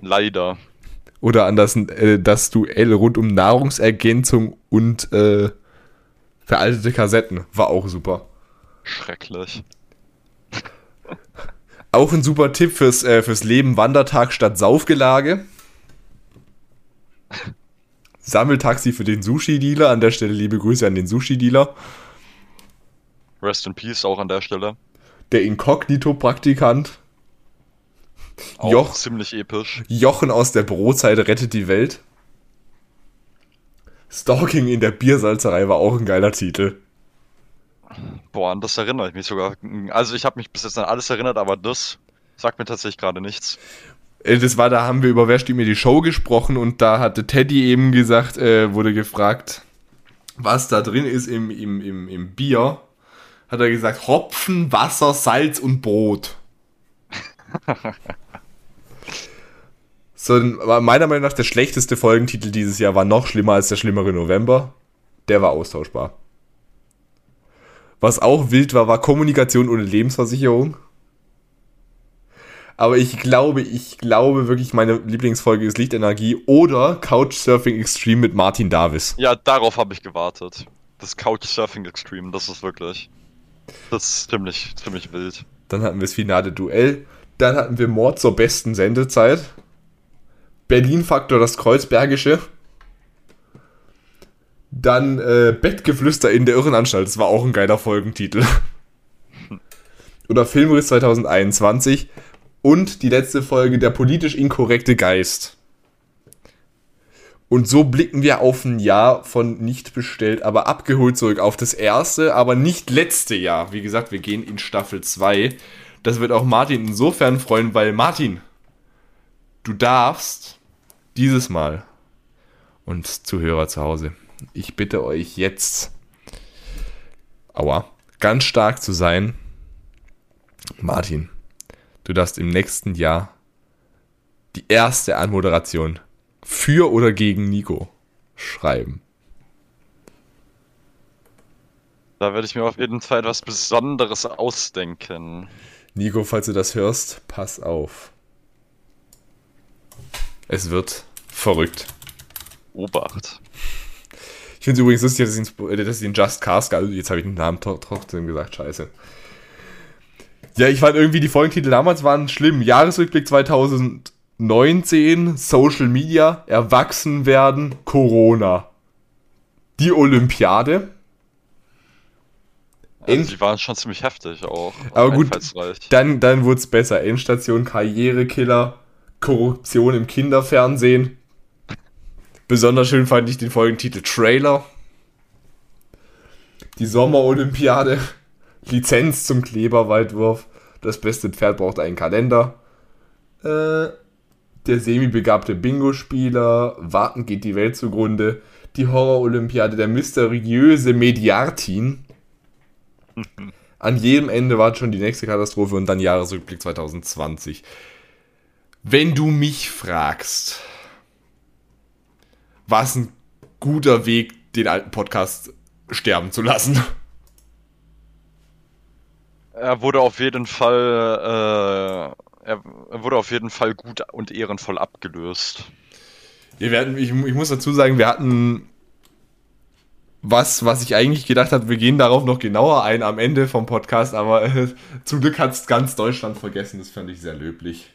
Leider. Oder an das Duell rund um Nahrungsergänzung und veraltete Kassetten. War auch super. Schrecklich. Auch ein super Tipp fürs Leben. Wandertag statt Saufgelage. Sammeltaxi für den Sushi-Dealer. An der Stelle liebe Grüße an den Sushi-Dealer. Rest in Peace auch an der Stelle. Der Inkognito-Praktikant. Auch ziemlich episch. Jochen aus der Brotzeit rettet die Welt. Stalking in der Biersalzerei war auch ein geiler Titel. Boah, an das erinnere ich mich sogar. Also ich habe mich bis jetzt an alles erinnert, aber das sagt mir tatsächlich gerade nichts. Das war, da haben wir über Wer steht mir die Show gesprochen und da hatte Teddy eben gesagt, wurde gefragt, was da drin ist im Bier. Hat er gesagt, Hopfen, Wasser, Salz und Brot. So, meiner Meinung nach der schlechteste Folgentitel dieses Jahr war noch schlimmer als der schlimmere November. Der war austauschbar. Was auch wild war Kommunikation ohne Lebensversicherung. Aber ich glaube wirklich, meine Lieblingsfolge ist Lichtenergie oder Couchsurfing Extreme mit Martin Davis. Ja, darauf habe ich gewartet. Das Couchsurfing Extreme, das ist wirklich... Das ist ziemlich wild. Dann hatten wir das finale Duell. Dann hatten wir Mord zur besten Sendezeit. Berlin-Faktor, das Kreuzbergische. Dann Bettgeflüster in der Irrenanstalt. Das war auch ein geiler Folgentitel. Oder Filmriss 2021. Und die letzte Folge, der politisch inkorrekte Geist. Und so blicken wir auf ein Jahr von nicht bestellt, aber abgeholt zurück auf das erste, aber nicht letzte Jahr. Wie gesagt, wir gehen in Staffel 2. Das wird auch Martin insofern freuen, weil Martin, du darfst dieses Mal und Zuhörer zu Hause, ich bitte euch jetzt, ganz stark zu sein. Martin, du darfst im nächsten Jahr die erste Anmoderation für oder gegen Nico schreiben. Da werde ich mir auf jeden Fall etwas Besonderes ausdenken. Nico, falls du das hörst, pass auf. Es wird verrückt. Obacht. Ich finde es übrigens lustig, dass ich den Just Cast, jetzt habe ich den Namen trotzdem gesagt, scheiße. Ja, ich fand irgendwie, die Folgentitel damals waren schlimm. Jahresrückblick 2019, Social Media, Erwachsenwerden, Corona, die Olympiade. Also die waren schon ziemlich heftig auch. Aber gut, dann wurde es besser. Endstation, Karrierekiller, Korruption im Kinderfernsehen. Besonders schön fand ich den Folgentitel Trailer. Die Sommerolympiade, Lizenz zum Kleberweitwurf, das beste Pferd braucht einen Kalender. Der semi-begabte Bingo-Spieler, Warten geht die Welt zugrunde, die Horror-Olympiade, der mysteriöse Mediartin. An jedem Ende war schon die nächste Katastrophe und dann Jahresrückblick 2020. Wenn du mich fragst, war es ein guter Weg, den alten Podcast sterben zu lassen. Er wurde auf jeden Fall gut und ehrenvoll abgelöst. Ich muss dazu sagen, wir hatten was ich eigentlich gedacht habe, wir gehen darauf noch genauer ein am Ende vom Podcast, aber zum Glück hat es ganz Deutschland vergessen, das fand ich sehr löblich.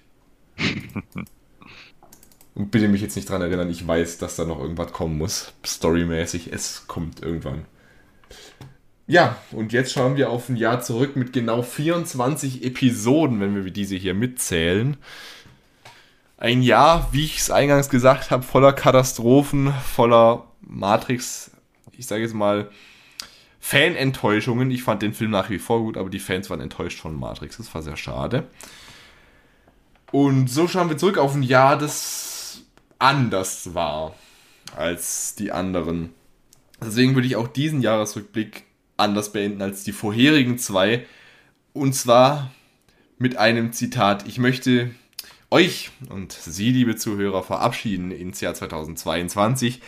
Und bitte mich jetzt nicht dran erinnern, ich weiß, dass da noch irgendwas kommen muss, storymäßig, es kommt irgendwann. Ja, und jetzt schauen wir auf ein Jahr zurück mit genau 24 Episoden, wenn wir diese hier mitzählen. Ein Jahr, wie ich es eingangs gesagt habe, voller Katastrophen, voller Matrix, ich sage jetzt mal, Fanenttäuschungen. Ich fand den Film nach wie vor gut, aber die Fans waren enttäuscht von Matrix, das war sehr schade. Und so schauen wir zurück auf ein Jahr, das anders war als die anderen. Deswegen würde ich auch diesen Jahresrückblick anders beenden als die vorherigen zwei. Und zwar mit einem Zitat. Ich möchte euch und Sie, liebe Zuhörer, verabschieden ins Jahr 2022.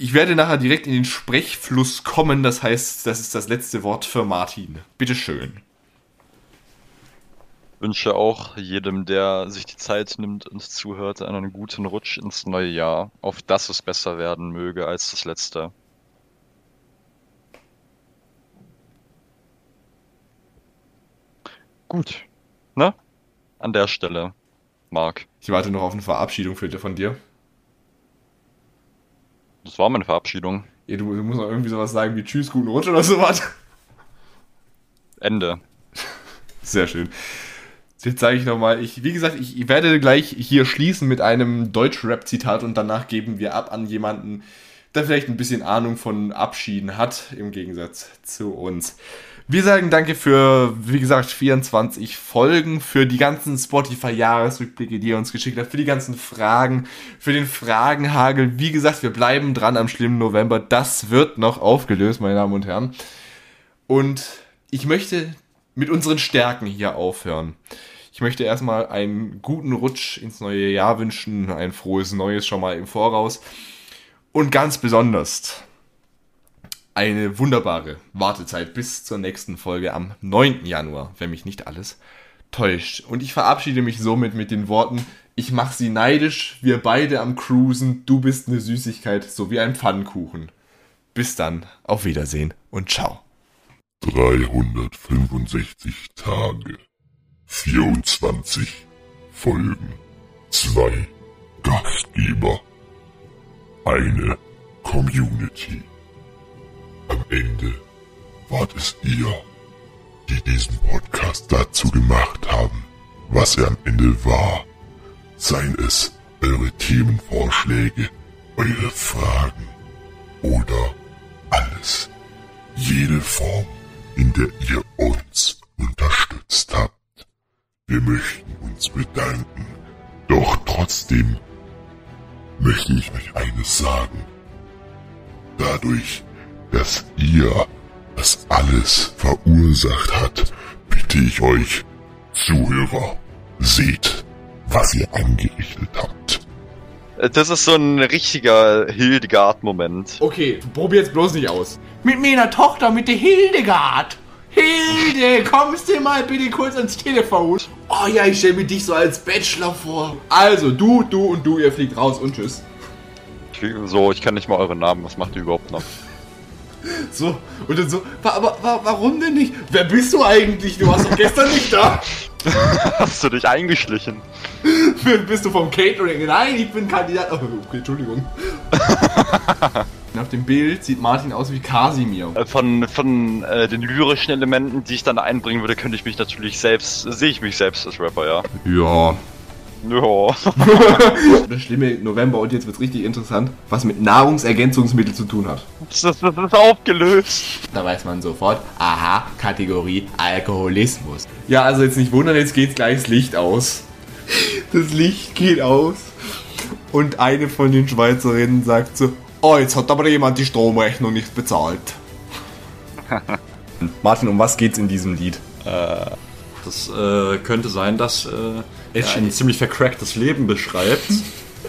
Ich werde nachher direkt in den Sprechfluss kommen. Das heißt, das ist das letzte Wort für Martin. Bitteschön. Ich wünsche auch jedem, der sich die Zeit nimmt und zuhört, einen guten Rutsch ins neue Jahr. Auf dass es besser werden möge als das letzte. Gut, ne? An der Stelle, Marc. Ich warte noch auf eine Verabschiedung von dir. Das war meine Verabschiedung. Ja, du musst noch irgendwie sowas sagen wie Tschüss, guten Rutsch oder sowas. Ende. Sehr schön. Jetzt sage ich nochmal, ich werde gleich hier schließen mit einem Deutsch-Rap-Zitat und danach geben wir ab an jemanden, der vielleicht ein bisschen Ahnung von Abschieden hat, im Gegensatz zu uns. Wir sagen danke für, wie gesagt, 24 Folgen, für die ganzen Spotify-Jahresrückblicke, die ihr uns geschickt habt, für die ganzen Fragen, für den Fragenhagel. Wie gesagt, wir bleiben dran am schlimmen November. Das wird noch aufgelöst, meine Damen und Herren. Und ich möchte mit unseren Stärken hier aufhören. Ich möchte erstmal einen guten Rutsch ins neue Jahr wünschen, ein frohes Neues schon mal im Voraus. Und ganz besonders eine wunderbare Wartezeit bis zur nächsten Folge am 9. Januar, wenn mich nicht alles täuscht. Und ich verabschiede mich somit mit den Worten, ich mach sie neidisch, wir beide am Cruisen, du bist eine Süßigkeit, so wie ein Pfannkuchen. Bis dann, auf Wiedersehen und ciao. 365 Tage, 24 Folgen, 2 Gastgeber, eine Community. Am Ende wart es ihr, die diesen Podcast dazu gemacht haben, was er am Ende war. Seien es eure Themenvorschläge, eure Fragen oder alles. Jede Form, in der ihr uns unterstützt habt. Wir möchten uns bedanken, doch trotzdem möchte ich euch eines sagen. Dadurch, dass ihr das alles verursacht habt, bitte ich euch, Zuhörer, seht, was ihr angerichtet habt. Das ist so ein richtiger Hildegard-Moment. Okay, probier's bloß nicht aus. Mit meiner Tochter, mit der Hildegard. Hilde, kommst du mal bitte kurz ans Telefon? Oh ja, ich stell mir dich so als Bachelor vor. Also, du und du, ihr fliegt raus und tschüss. So, ich kann nicht mal euren Namen, was macht ihr überhaupt noch? So, und dann so, aber warum denn nicht? Wer bist du eigentlich? Du warst doch gestern nicht da. Hast du dich eingeschlichen? Bist du vom Catering? Nein, ich bin Kandidat. Oh, okay, Entschuldigung. Auf dem Bild sieht Martin aus wie Kasimir. Von den lyrischen Elementen, die ich dann einbringen würde, könnte ich mich natürlich selbst, sehe ich mich selbst als Rapper, ja. Ja. Ja. Das schlimme November, und jetzt wird's richtig interessant, was mit Nahrungsergänzungsmittel zu tun hat. Das ist aufgelöst. Da weiß man sofort, aha, Kategorie Alkoholismus. Ja, also jetzt nicht wundern, jetzt geht's gleich das Licht aus. Das Licht geht aus. Und eine von den Schweizerinnen sagt so, oh, jetzt hat aber jemand die Stromrechnung nicht bezahlt. Martin, um was geht's in diesem Lied? Das könnte sein, dass es ein ziemlich vercracktes Leben beschreibt.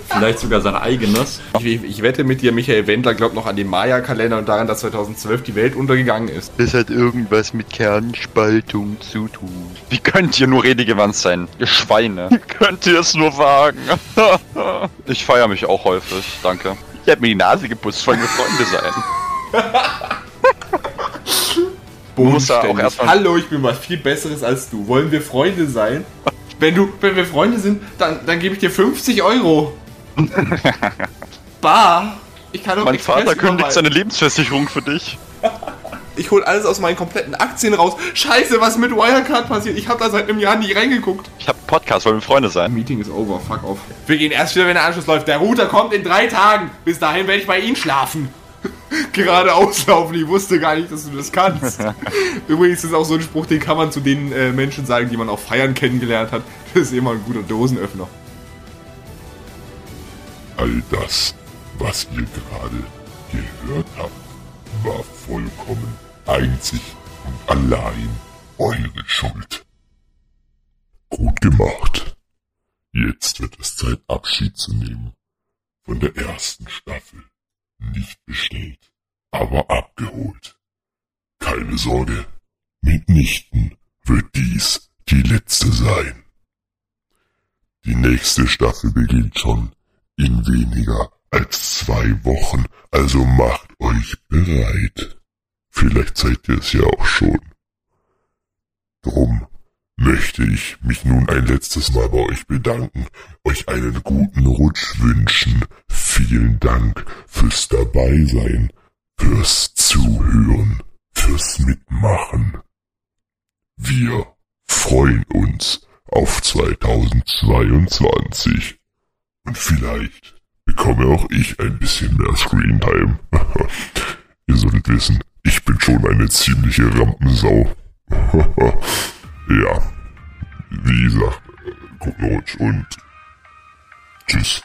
Vielleicht sogar sein eigenes. Ich wette mit dir, Michael Wendler glaubt noch an den Maya-Kalender und daran, dass 2012 die Welt untergegangen ist. Das hat irgendwas mit Kernspaltung zu tun. Wie könnt ihr nur redegewandt sein? Ihr Schweine. Wie könnt ihr es nur wagen? Ich feiere mich auch häufig, danke. Ich hab mir die Nase geputzt, wollen wir Freunde sein. Hallo, ich bin was viel Besseres als du. Wollen wir Freunde sein? Wenn wir Freunde sind, dann gebe ich dir 50 €. Bar. Ich kann doch mein Express Vater kündigt seine Lebensversicherung für dich. Ich hole alles aus meinen kompletten Aktien raus. Scheiße, was mit Wirecard passiert? Ich habe da seit einem Jahr nie reingeguckt. Ich habe einen Podcast, wollen wir Freunde sein? Meeting ist over, fuck off. Wir gehen erst wieder, wenn der Anschluss läuft. Der Router kommt in 3 Tagen. Bis dahin werde ich bei Ihnen schlafen. Geradeaus laufen, ich wusste gar nicht, dass du das kannst. Übrigens ist auch so ein Spruch, den kann man zu den Menschen sagen, die man auf Feiern kennengelernt hat. Das ist immer ein guter Dosenöffner. All das, was ihr gerade gehört habt, war vollkommen einzig und allein eure Schuld. Gut gemacht. Jetzt wird es Zeit, Abschied zu nehmen von der ersten Staffel. Nicht bestellt, aber abgeholt. Keine Sorge, mitnichten wird dies die letzte sein. Die nächste Staffel beginnt schon in weniger als 2 Wochen, also macht euch bereit. Vielleicht seid ihr es ja auch schon. Drum möchte ich mich nun ein letztes Mal bei euch bedanken, euch einen guten Rutsch wünschen. Vielen Dank fürs Dabeisein, fürs Zuhören, fürs Mitmachen. Wir freuen uns auf 2022. Und vielleicht bekomme auch ich ein bisschen mehr Screentime. Ihr solltet wissen, ich bin schon eine ziemliche Rampensau. Ja, wie gesagt, guten Rutsch und tschüss.